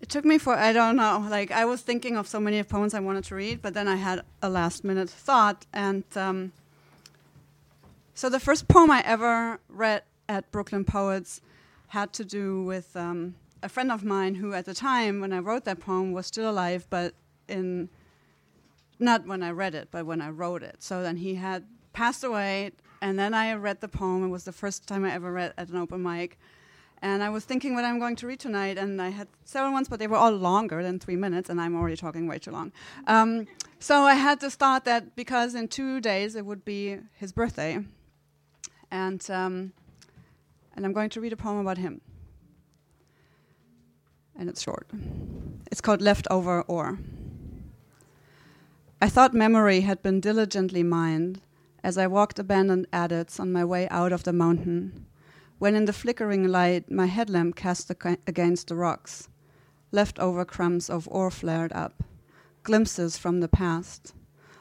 It took me for, I don't know, like I was thinking of so many poems I wanted to read, but then I had a last minute thought. And um, so the first poem I ever read at Brooklyn Poets had to do with um, a friend of mine who at the time when I wrote that poem was still alive, but in, not when I read it, but when I wrote it. So then he had passed away, and then I read the poem. It was the first time I ever read at an open mic. And I was thinking what I'm going to read tonight, and I had several ones, but they were all longer than three minutes, and I'm already talking way too long. Um, so I had this thought that because in two days it would be his birthday, and um, and I'm going to read a poem about him. And it's short. It's called Leftover Ore. I thought memory had been diligently mined as I walked abandoned adits on my way out of the mountain, when in the flickering light my headlamp cast ac- against the rocks, leftover crumbs of ore flared up, glimpses from the past,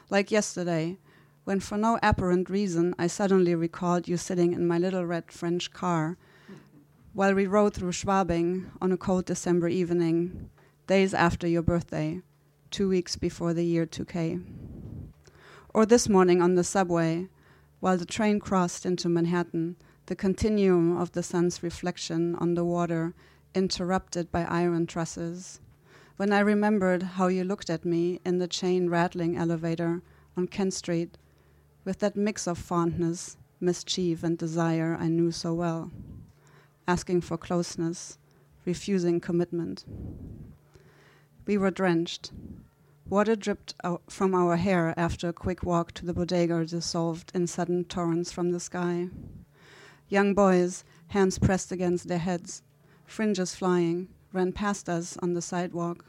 like yesterday, when for no apparent reason I suddenly recalled you sitting in my little red French car while we rode through Schwabing on a cold December evening, days after your birthday, two weeks before the year two K. Or this morning on the subway, while the train crossed into Manhattan, the continuum of the sun's reflection on the water interrupted by iron trusses, when I remembered how you looked at me in the chain-rattling elevator on Kent Street with that mix of fondness, mischief, and desire I knew so well, asking for closeness, refusing commitment. We were drenched. Water dripped out from our hair after a quick walk to the bodega dissolved in sudden torrents from the sky. Young boys, hands pressed against their heads, fringes flying, ran past us on the sidewalk.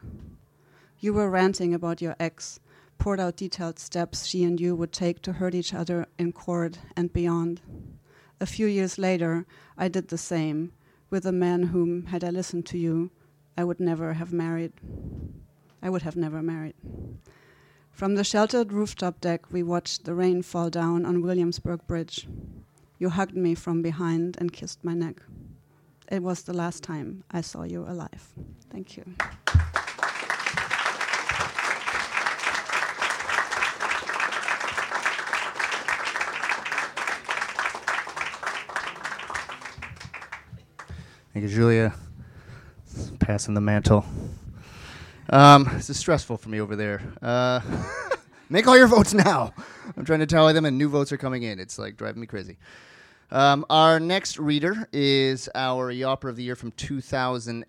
You were ranting about your ex, poured out detailed steps she and you would take to hurt each other in court and beyond. A few years later, I did the same, with a man whom, had I listened to you, I would never have married. I would have never married. From the sheltered rooftop deck, we watched the rain fall down on Williamsburg Bridge. You hugged me from behind and kissed my neck. It was the last time I saw you alive. Thank you. Thank you, Julia. Passing the mantle. Um, this is stressful for me over there. Uh, make all your votes now. I'm trying to tally them, and new votes are coming in. It's like driving me crazy. Um, our next reader is our Yawper of the Year from two thousand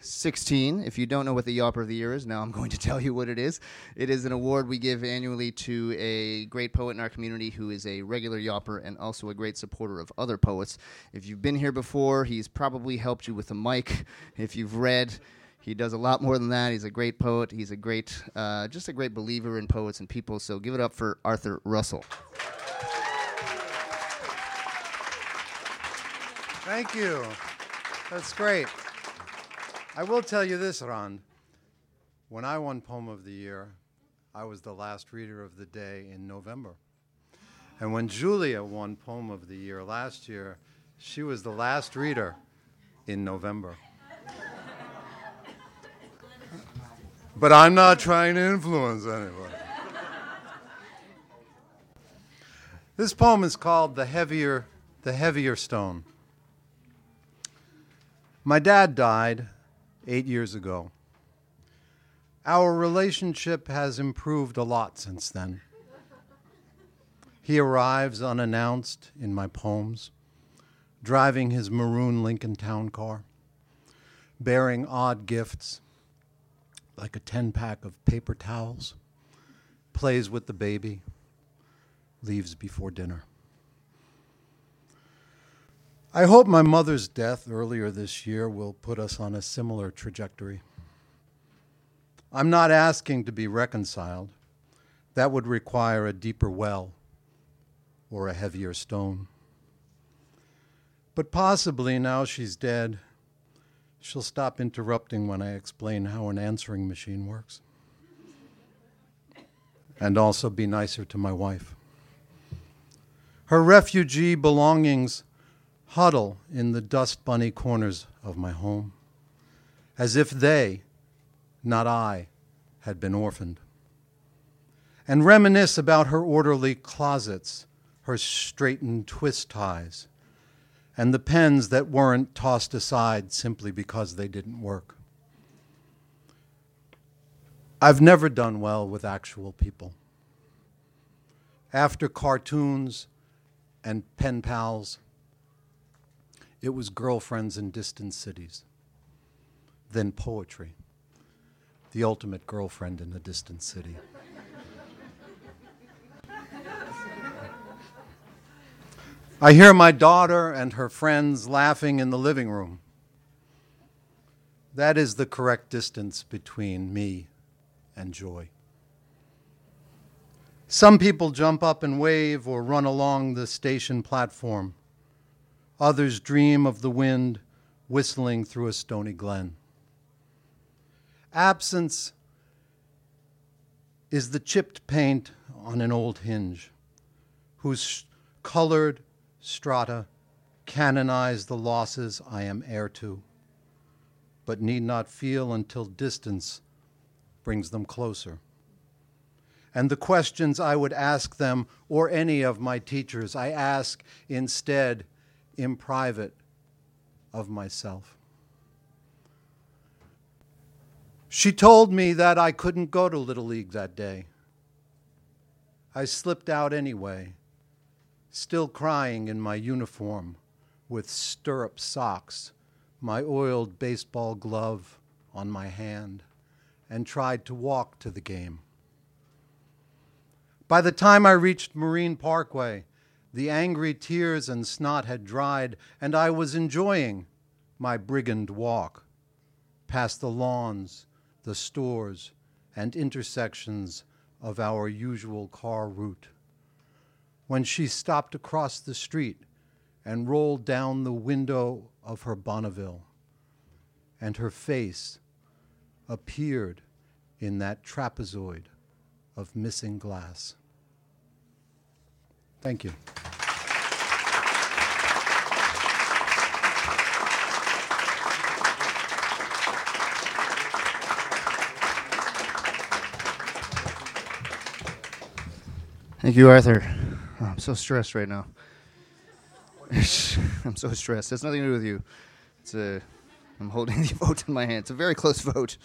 sixteen. If you don't know what the Yawper of the Year is, now I'm going to tell you what it is. It is an award we give annually to a great poet in our community who is a regular Yawper and also a great supporter of other poets. If you've been here before, he's probably helped you with a mic. If you've read, he does a lot more than that. He's a great poet. He's a great, uh, just a great believer in poets and people. So give it up for Arthur Russell. Thank you. That's great. I will tell you this, Ron. When I won Poem of the Year, I was the last reader of the day in November. And when Julia won Poem of the Year last year, she was the last reader in November. But I'm not trying to influence anyone. This poem is called The Heavier, The Heavier Stone. My dad died eight years ago. Our relationship has improved a lot since then. He arrives unannounced in my poems, driving his maroon Lincoln Town Car, bearing odd gifts like a ten-pack of paper towels, plays with the baby, leaves before dinner. I hope my mother's death earlier this year will put us on a similar trajectory. I'm not asking to be reconciled. That would require a deeper well or a heavier stone. But possibly now she's dead, she'll stop interrupting when I explain how an answering machine works, and also be nicer to my wife. Her refugee belongings huddle in the dust bunny corners of my home, as if they, not I, had been orphaned, and reminisce about her orderly closets, her straightened twist ties, and the pens that weren't tossed aside simply because they didn't work. I've never done well with actual people. After cartoons and pen pals, it was girlfriends in distant cities, then poetry, the ultimate girlfriend in a distant city. I hear my daughter and her friends laughing in the living room. That is the correct distance between me and joy. Some people jump up and wave or run along the station platform. Others dream of the wind whistling through a stony glen. Absence is the chipped paint on an old hinge, whose colored strata canonize the losses I am heir to, but need not feel until distance brings them closer. And the questions I would ask them, or any of my teachers, I ask instead in private of myself. She told me that I couldn't go to Little League that day. I slipped out anyway, still crying in my uniform with stirrup socks, my oiled baseball glove on my hand, and tried to walk to the game. By the time I reached Marine Parkway, the angry tears and snot had dried, and I was enjoying my brigand walk past the lawns, the stores, and intersections of our usual car route, when she stopped across the street and rolled down the window of her Bonneville, and her face appeared in that trapezoid of missing glass. Thank you. Thank you, Arthur. Oh, I'm so stressed right now. I'm so stressed. That's nothing to do with you. It's a, I'm holding the vote in my hand. It's a very close vote.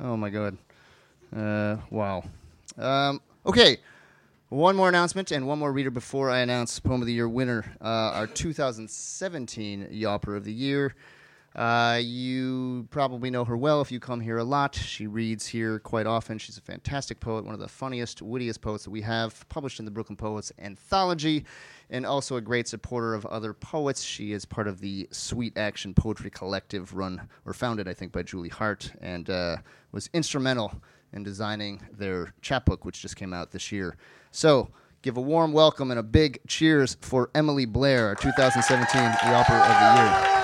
Oh, my God. Uh, wow. Um, okay. One more announcement and one more reader before I announce Poem of the Year winner, uh, our two thousand seventeen Yawper of the Year. Uh, you probably know her well if you come here a lot. She reads here quite often. She's a fantastic poet, one of the funniest, wittiest poets that we have, published in the Brooklyn Poets Anthology, and also a great supporter of other poets. She is part of the Sweet Action Poetry Collective, run or founded, I think, by Julie Hart, and uh, was instrumental in designing their chapbook, which just came out this year. So give a warm welcome and a big cheers for Emily Blair, our two thousand seventeen Yawper of the Year.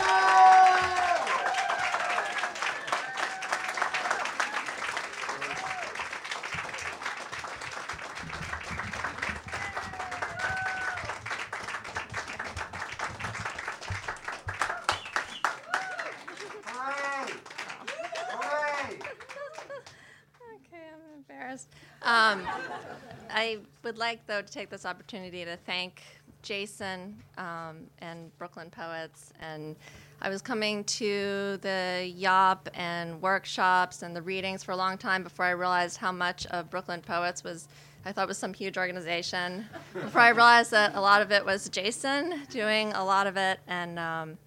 Like, though, to take this opportunity to thank Jason um, and Brooklyn Poets. And I was coming to the Yawp and workshops and the readings for a long time before I realized how much of Brooklyn Poets was, I thought was some huge organization, before I realized that a lot of it was Jason doing a lot of it. And um,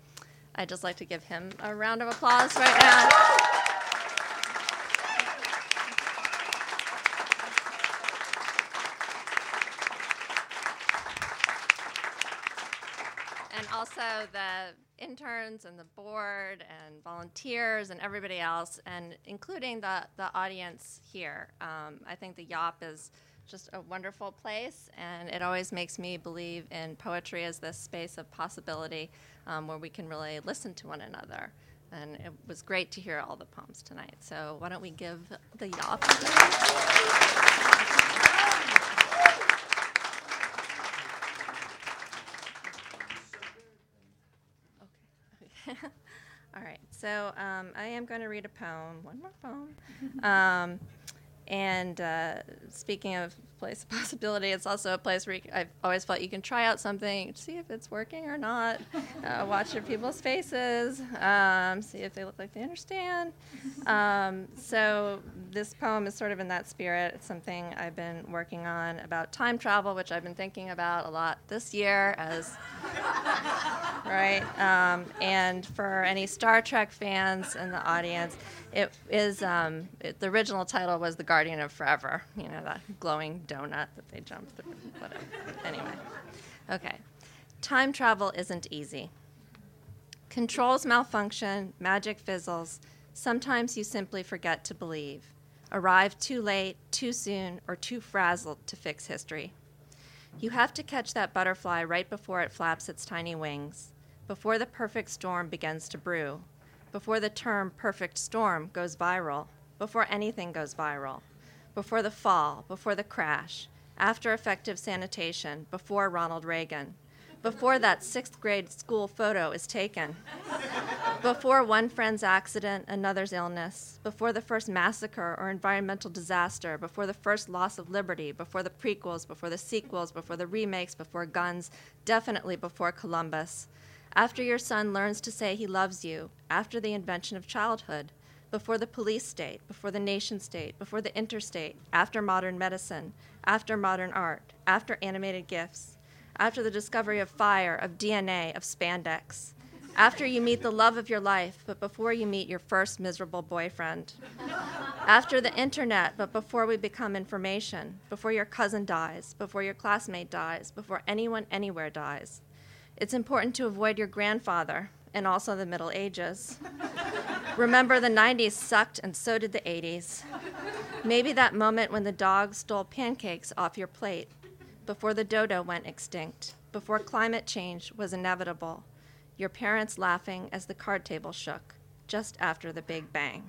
I'd just like to give him a round of applause right now. Also the interns and the board and volunteers and everybody else, and including the, the audience here. Um, I think the Yawp is just a wonderful place, and it always makes me believe in poetry as this space of possibility um, where we can really listen to one another. And it was great to hear all the poems tonight. So why don't we give the Yawp a round. So um, I am going to read a poem, one more poem. Um, and uh, speaking of place of possibility, it's also a place where you, I've always felt you can try out something, see if it's working or not, uh, watch your people's faces, um, see if they look like they understand. Um, so this poem is sort of in that spirit. It's something I've been working on about time travel, which I've been thinking about a lot this year as... Right, um, and for any Star Trek fans in the audience, it is um, it, the original title was "The Guardian of Forever." You know, that glowing donut that they jump through. Whatever. Anyway, okay. Time travel isn't easy. Controls malfunction, magic fizzles. Sometimes you simply forget to believe. Arrive too late, too soon, or too frazzled to fix history. You have to catch that butterfly right before it flaps its tiny wings, before the perfect storm begins to brew, before the term perfect storm goes viral, before anything goes viral, before the fall, before the crash, after effective sanitation, before Ronald Reagan, before that sixth grade school photo is taken, before one friend's accident, another's illness, before the first massacre or environmental disaster, before the first loss of liberty, before the prequels, before the sequels, before the remakes, before guns, definitely before Columbus. After your son learns to say he loves you, after the invention of childhood, before the police state, before the nation state, before the interstate, after modern medicine, after modern art, after animated GIFs, after the discovery of fire, of D N A, of spandex, after you meet the love of your life, but before you meet your first miserable boyfriend, after the internet, but before we become information, before your cousin dies, before your classmate dies, before anyone anywhere dies. It's important to avoid your grandfather, and also the Middle Ages. Remember, the nineties sucked, and so did the eighties. Maybe that moment when the dog stole pancakes off your plate, before the dodo went extinct, before climate change was inevitable, your parents laughing as the card table shook, just after the Big Bang.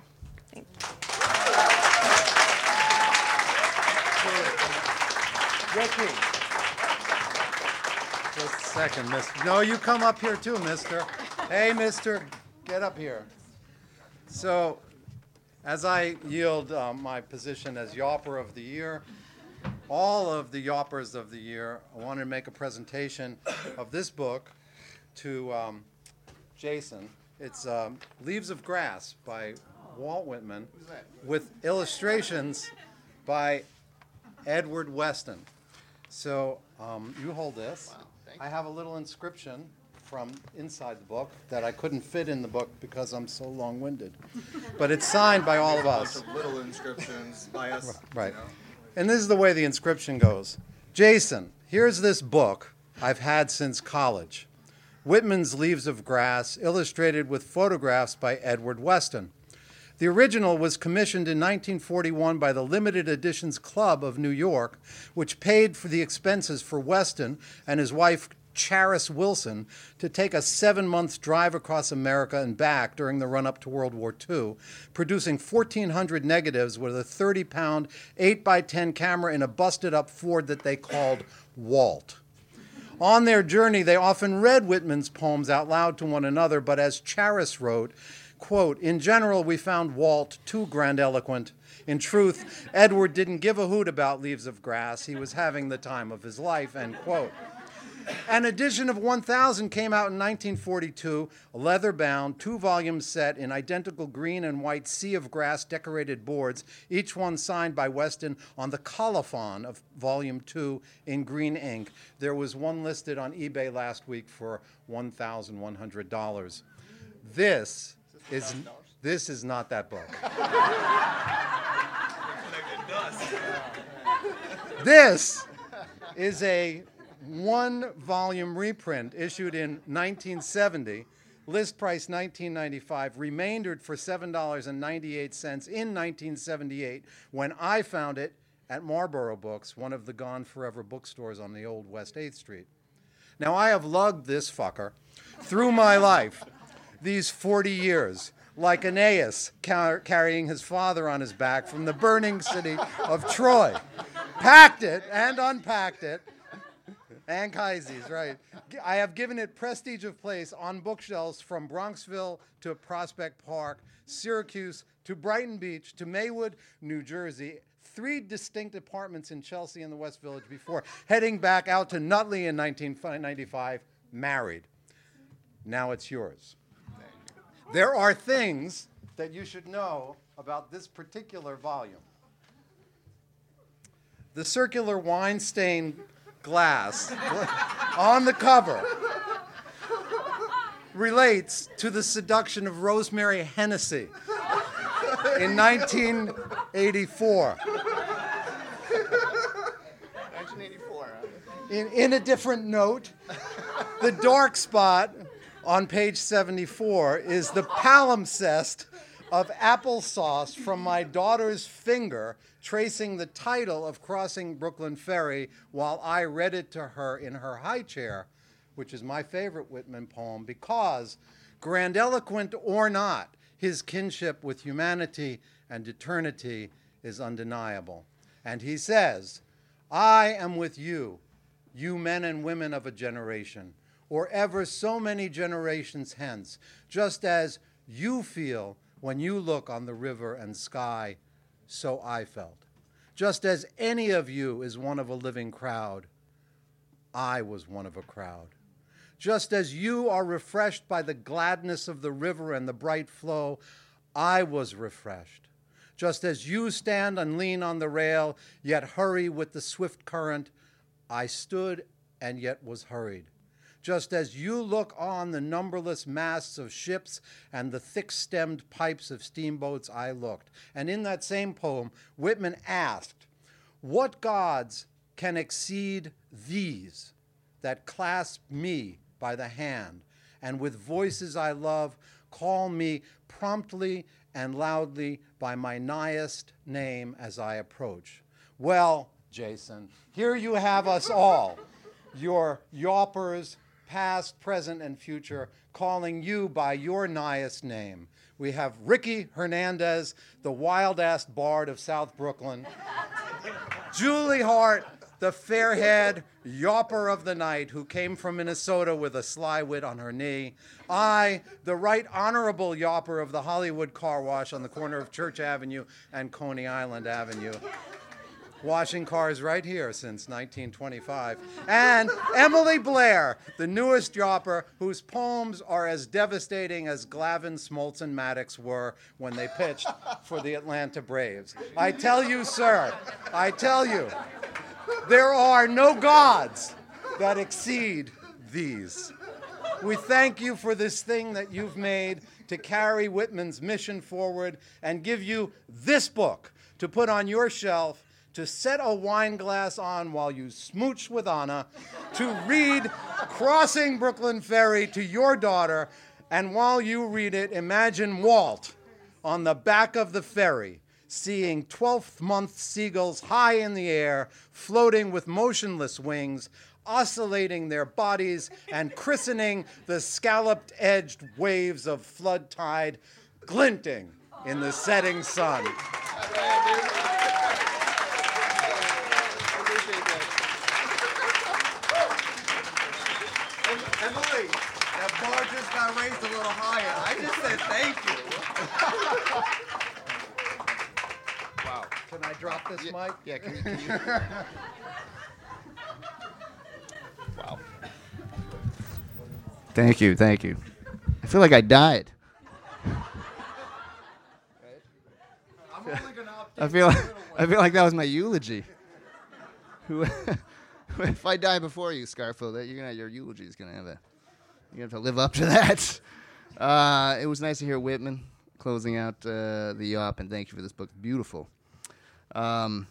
Thank you. Just a second, mister. No, you come up here too, mister. Hey, mister, get up here. So, as I yield uh, my position as Yawper of the Year, all of the Yawpers of the Year, I wanted to make a presentation of this book to um, Jason. It's um, Leaves of Grass by Walt Whitman with illustrations by Edward Weston. So um, you hold this. Wow, thank you. I have a little inscription from inside the book that I couldn't fit in the book because I'm so long-winded. But it's signed by all of us. A bunch of little inscriptions by us. Right. You know. And this is the way the inscription goes. Jason, here's this book I've had since college. Whitman's Leaves of Grass, illustrated with photographs by Edward Weston. The original was commissioned in nineteen forty-one by the Limited Editions Club of New York, which paid for the expenses for Weston and his wife, Charis Wilson, to take a seven-month drive across America and back during the run-up to World War Two, producing fourteen hundred negatives with a thirty-pound, eight by ten camera in a busted-up Ford that they called Walt. On their journey, they often read Whitman's poems out loud to one another, but as Charis wrote, quote, in general, we found Walt too grandiloquent. In truth, Edward didn't give a hoot about Leaves of Grass. He was having the time of his life, end quote. An edition of one thousand came out in nineteen forty-two, a leather-bound, two-volume set in identical green and white sea of grass decorated boards, each one signed by Weston on the colophon of Volume two in green ink. There was one listed on eBay last week for eleven hundred dollars. This is, this is not that book. This is a one-volume reprint issued in nineteen seventy, list price nineteen ninety-five dollars, remaindered for seven dollars and ninety-eight cents in nineteen seventy-eight when I found it at Marlboro Books, one of the gone forever bookstores on the old West eighth Street. Now, I have lugged this fucker through my life, these forty years, like Aeneas car- carrying his father on his back from the burning city of Troy. Packed it and unpacked it. Anchises, right. I have given it prestige of place on bookshelves from Bronxville to Prospect Park, Syracuse to Brighton Beach to Maywood, New Jersey, three distinct apartments in Chelsea and the West Village before heading back out to Nutley in nineteen ninety-five, married. Now it's yours. There are things that you should know about this particular volume. The circular wine stain glass on the cover relates to the seduction of Rosemary Hennessy in nineteen eighty-four. nineteen eighty-four. In, in a different note, the dark spot on page seventy-four is the palimpsest of applesauce from my daughter's finger tracing the title of Crossing Brooklyn Ferry while I read it to her in her high chair, which is my favorite Whitman poem because, grandiloquent or not, his kinship with humanity and eternity is undeniable. And he says, I am with you, you men and women of a generation, or ever so many generations hence, just as you feel when you look on the river and sky, so I felt. Just as any of you is one of a living crowd, I was one of a crowd. Just as you are refreshed by the gladness of the river and the bright flow, I was refreshed. Just as you stand and lean on the rail, yet hurry with the swift current, I stood and yet was hurried. Just as you look on the numberless masts of ships and the thick-stemmed pipes of steamboats, I looked. And in that same poem, Whitman asked, what gods can exceed these that clasp me by the hand and with voices I love call me promptly and loudly by my nighest name as I approach? Well, Jason, here you have us all, your yawpers, past, present, and future, calling you by your nighest name. We have Ricky Hernandez, the wild-ass bard of South Brooklyn, Julie Hart, the fair-haired yawper of the night who came from Minnesota with a sly wit on her knee, I, the right honorable yawper of the Hollywood car wash on the corner of Church Avenue and Coney Island Avenue, washing cars right here since nineteen twenty-five. And Emily Blair, the newest yawper, whose poems are as devastating as Glavin, Smoltz, and Maddox were when they pitched for the Atlanta Braves. I tell you, sir, I tell you, there are no gods that exceed these. We thank you for this thing that you've made to carry Whitman's mission forward and give you this book to put on your shelf, to set a wine glass on while you smooch with Anna, to read Crossing Brooklyn Ferry to your daughter, and while you read it, imagine Walt on the back of the ferry, seeing twelfth-month seagulls high in the air, floating with motionless wings, oscillating their bodies and christening the scalloped-edged waves of flood tide, glinting in the setting sun. Emily, that bar just got raised a little higher. I just said thank you. Wow. Can I drop this yeah, mic? Yeah, can you? Can you? Wow. Thank you, thank you. I feel like I died. I'm only gonna update I feel like, I feel like that was my eulogy. If I die before you, Scarfo, that you're gonna your eulogy is gonna have a you have to live up to that. Uh, it was nice to hear Whitman closing out uh, the Yawp, and thank you for this book. Beautiful. Um,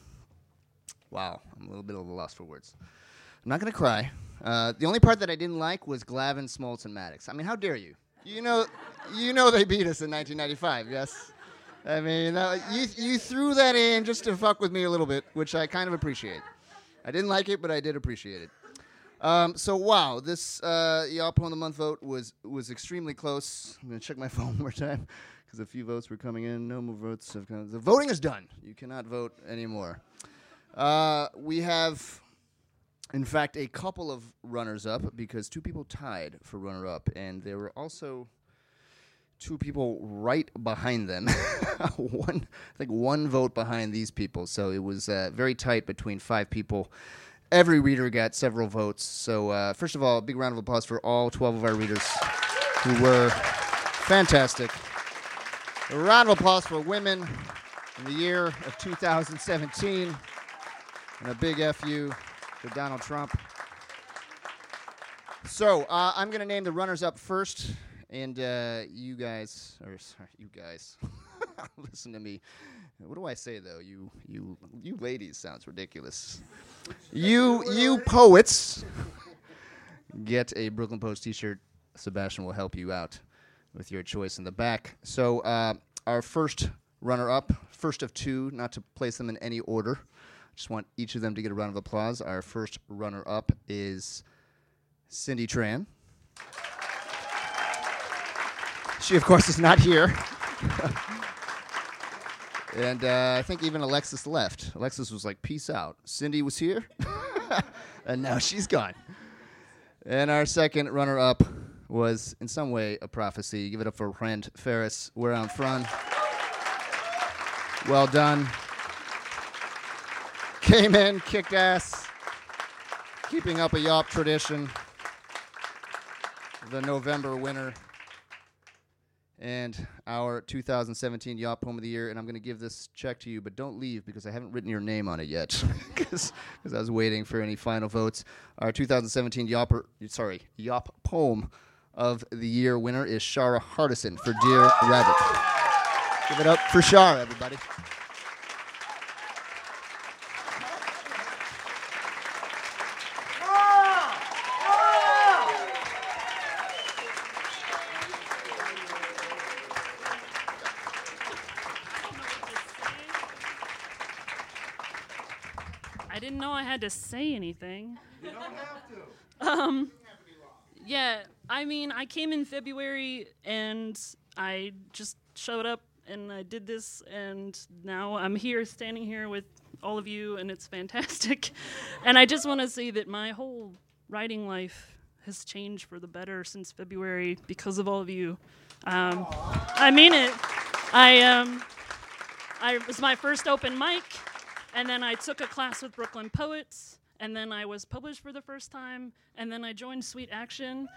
wow, I'm a little bit at a loss for words. I'm not gonna cry. Uh, the only part that I didn't like was Glavin, Smoltz, and Maddox. I mean, how dare you? You know, you know they beat us in nineteen ninety-five. Yes, I mean that, you you threw that in just to fuck with me a little bit, which I kind of appreciate. I didn't like it, but I did appreciate it. Um, so wow, this uh, Yawp Poem of the Month vote was was extremely close. I'm gonna check my phone one more time because a few votes were coming in. No more votes have come. The voting is done. You cannot vote anymore. Uh, we have. In fact, a couple of runners-up, because two people tied for runner-up, and there were also two people right behind them. one, I think one vote behind these people, so it was uh, very tight between five people. Every reader got several votes, so uh, first of all, a big round of applause for all twelve of our readers who were fantastic. A round of applause for women in the year of two thousand seventeen, and a big F you. For Donald Trump. So uh, I'm going to name the runners-up first, and uh, you guys, or sorry, you guys, listen to me. What do I say though? You, you, you ladies sounds ridiculous. you, you poets, get a Brooklyn Post T-shirt. Sebastian will help you out with your choice in the back. So uh, our first runner-up, first of two, not to place them in any order. Just want each of them to get a round of applause. Our first runner-up is Cindy Tran. She, of course, is not here. and uh, I think even Alexis left. Alexis was like, peace out. Cindy was here, and now she's gone. And our second runner-up was, in some way, a prophecy. Give it up for Trent Ferris, where I'm from. Well done. Came in, kicked ass, keeping up a Yawp tradition, the November winner, and our two thousand seventeen Yawp Poem of the Year. And I'm going to give this check to you, but don't leave because I haven't written your name on it yet because I was waiting for any final votes. Our two thousand seventeen Yawp, sorry, Yawp Poem of the Year winner is Shara Hardison for Dear Rabbit. Give it up for Shara, everybody. To say anything. You don't have to. Um, yeah, I mean, I came in February and I just showed up and I did this, and now I'm here standing here with all of you, and it's fantastic. And I just want to say that my whole writing life has changed for the better since February because of all of you. Um, I mean it. I um, I it was my first open mic. And then I took a class with Brooklyn Poets, and then I was published for the first time, and then I joined Sweet Action.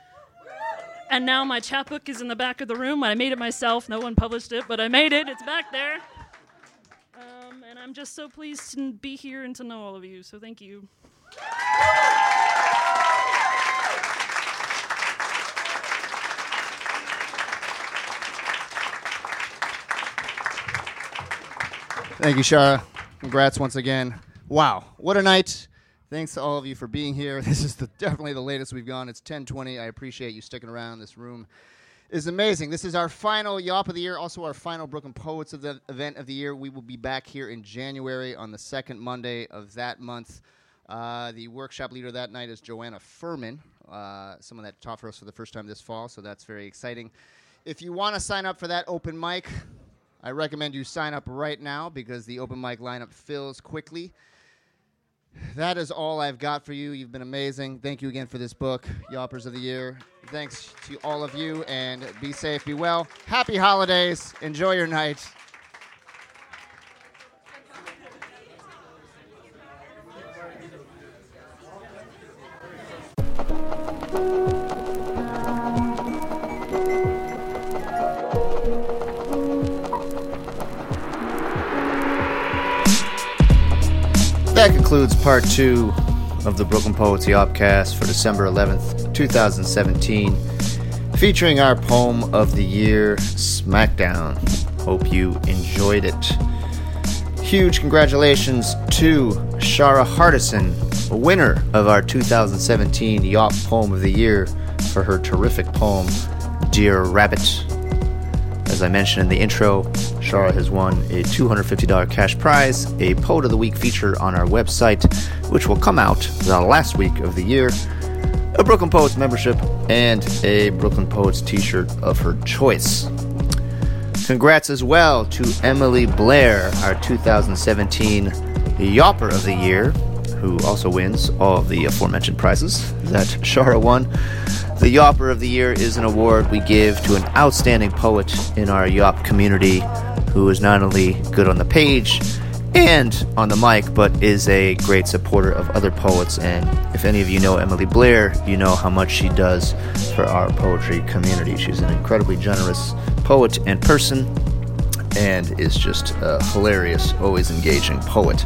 And now my chapbook is in the back of the room. I made it myself. No one published it, but I made it. It's back there. Um, and I'm just so pleased to be here and to know all of you, so thank you. Thank you, Shara. Congrats once again. Wow, what a night. Thanks to all of you for being here. This is the, definitely the latest we've gone. It's ten twenty. I appreciate you sticking around. This room is amazing. This is our final Yawp of the year, also our final Brooklyn Poets of the event of the year. We will be back here in January on the second Monday of that month. Uh, the workshop leader that night is Joanna Furman, uh, someone that taught for us for the first time this fall, so that's very exciting. If you want to sign up for that open mic, I recommend you sign up right now because the open mic lineup fills quickly. That is all I've got for you. You've been amazing. Thank you again for this book, Yawpers of the Year. Thanks to all of you, and be safe, be well. Happy holidays. Enjoy your night. That concludes part two of the Brooklyn Poets Yawpcast for December eleventh, twenty seventeen, featuring our poem of the year, Smackdown. Hope you enjoyed it. Huge congratulations to Shara Hardison, a winner of our two thousand seventeen Yawp Poem of the Year for her terrific poem, Dear Rabbit. As I mentioned in the intro, Shara has won a two hundred fifty dollars cash prize, a Poet of the Week feature on our website, which will come out the last week of the year, a Brooklyn Poets membership, and a Brooklyn Poets t-shirt of her choice. Congrats as well to Emily Blair, our two thousand seventeen Yawper of the Year, who also wins all of the aforementioned prizes that Shara won. The Yawper of the Year is an award we give to an outstanding poet in our Yawp community who is not only good on the page and on the mic, but is a great supporter of other poets. And if any of you know Emily Blair, you know how much she does for our poetry community. She's an incredibly generous poet and person, and is just a hilarious, always engaging poet.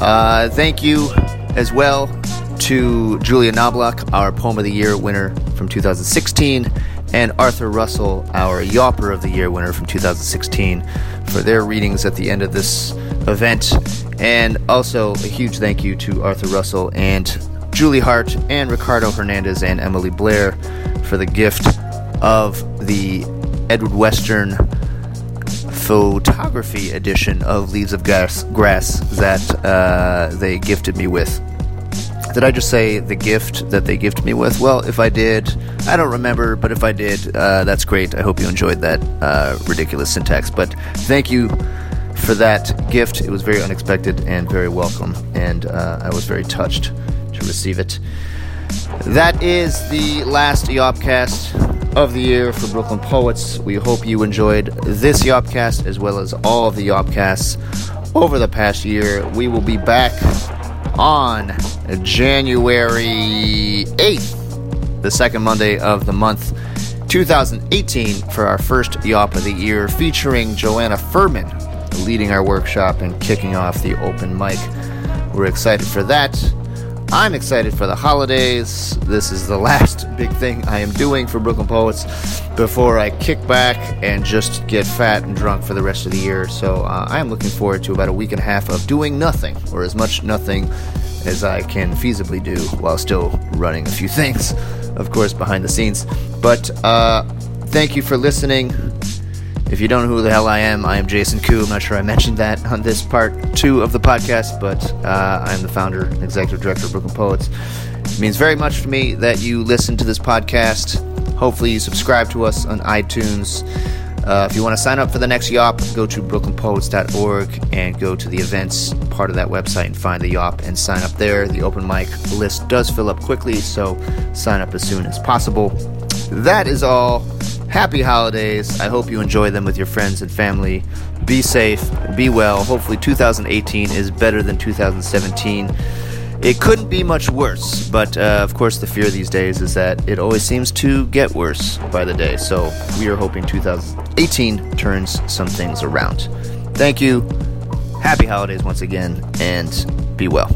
Uh, thank you as well to Julia Knobloch, our Poem of the Year winner from two thousand sixteen, and Arthur Russell, our Yawper of the Year winner from two thousand sixteen, for their readings at the end of this event. And also a huge thank you to Arthur Russell and Julie Hart and Ricardo Hernandez and Emily Blair for the gift of the Edward Weston photography edition of Leaves of Grass, grass that uh, they gifted me with. Did I just say the gift that they gifted me with? Well, if I did, I don't remember, but if I did, uh, that's great. I hope you enjoyed that uh, ridiculous syntax. But thank you for that gift. It was very unexpected and very welcome, and uh, I was very touched to receive it. That is the last Yawpcast of the year for Brooklyn Poets. We hope you enjoyed this Yawpcast as well as all of the Yawpcasts over the past year. We will be back on January eighth, the second Monday of the month, two thousand eighteen, for our first Yawp of the Year, featuring Joanna Furman, leading our workshop and kicking off the open mic. We're excited for that. I'm excited for the holidays. This is the last big thing I am doing for Brooklyn Poets before I kick back and just get fat and drunk for the rest of the year. So uh, I'm looking forward to about a week and a half of doing nothing, or as much nothing as I can feasibly do while still running a few things, of course, behind the scenes. But uh, thank you for listening. If you don't know who the hell I am, I am Jason Koo. I'm not sure I mentioned that on this part two of the podcast, but uh, I'm the founder and executive director of Brooklyn Poets. It means very much to me that you listen to this podcast. Hopefully you subscribe to us on iTunes. Uh, if you want to sign up for the next Yawp, go to brooklyn poets dot org and go to the events part of that website and find the Yawp and sign up there. The open mic list does fill up quickly, so sign up as soon as possible. That is all. happy holidays. I hope you enjoy them with your friends and family. Be safe, be well. Hopefully two thousand eighteen is better than two thousand seventeen. It couldn't be much worse, but uh, of course the fear these days is that it always seems to get worse by the day. So we are hoping two thousand eighteen turns some things around. Thank you. Happy holidays once again, and be well.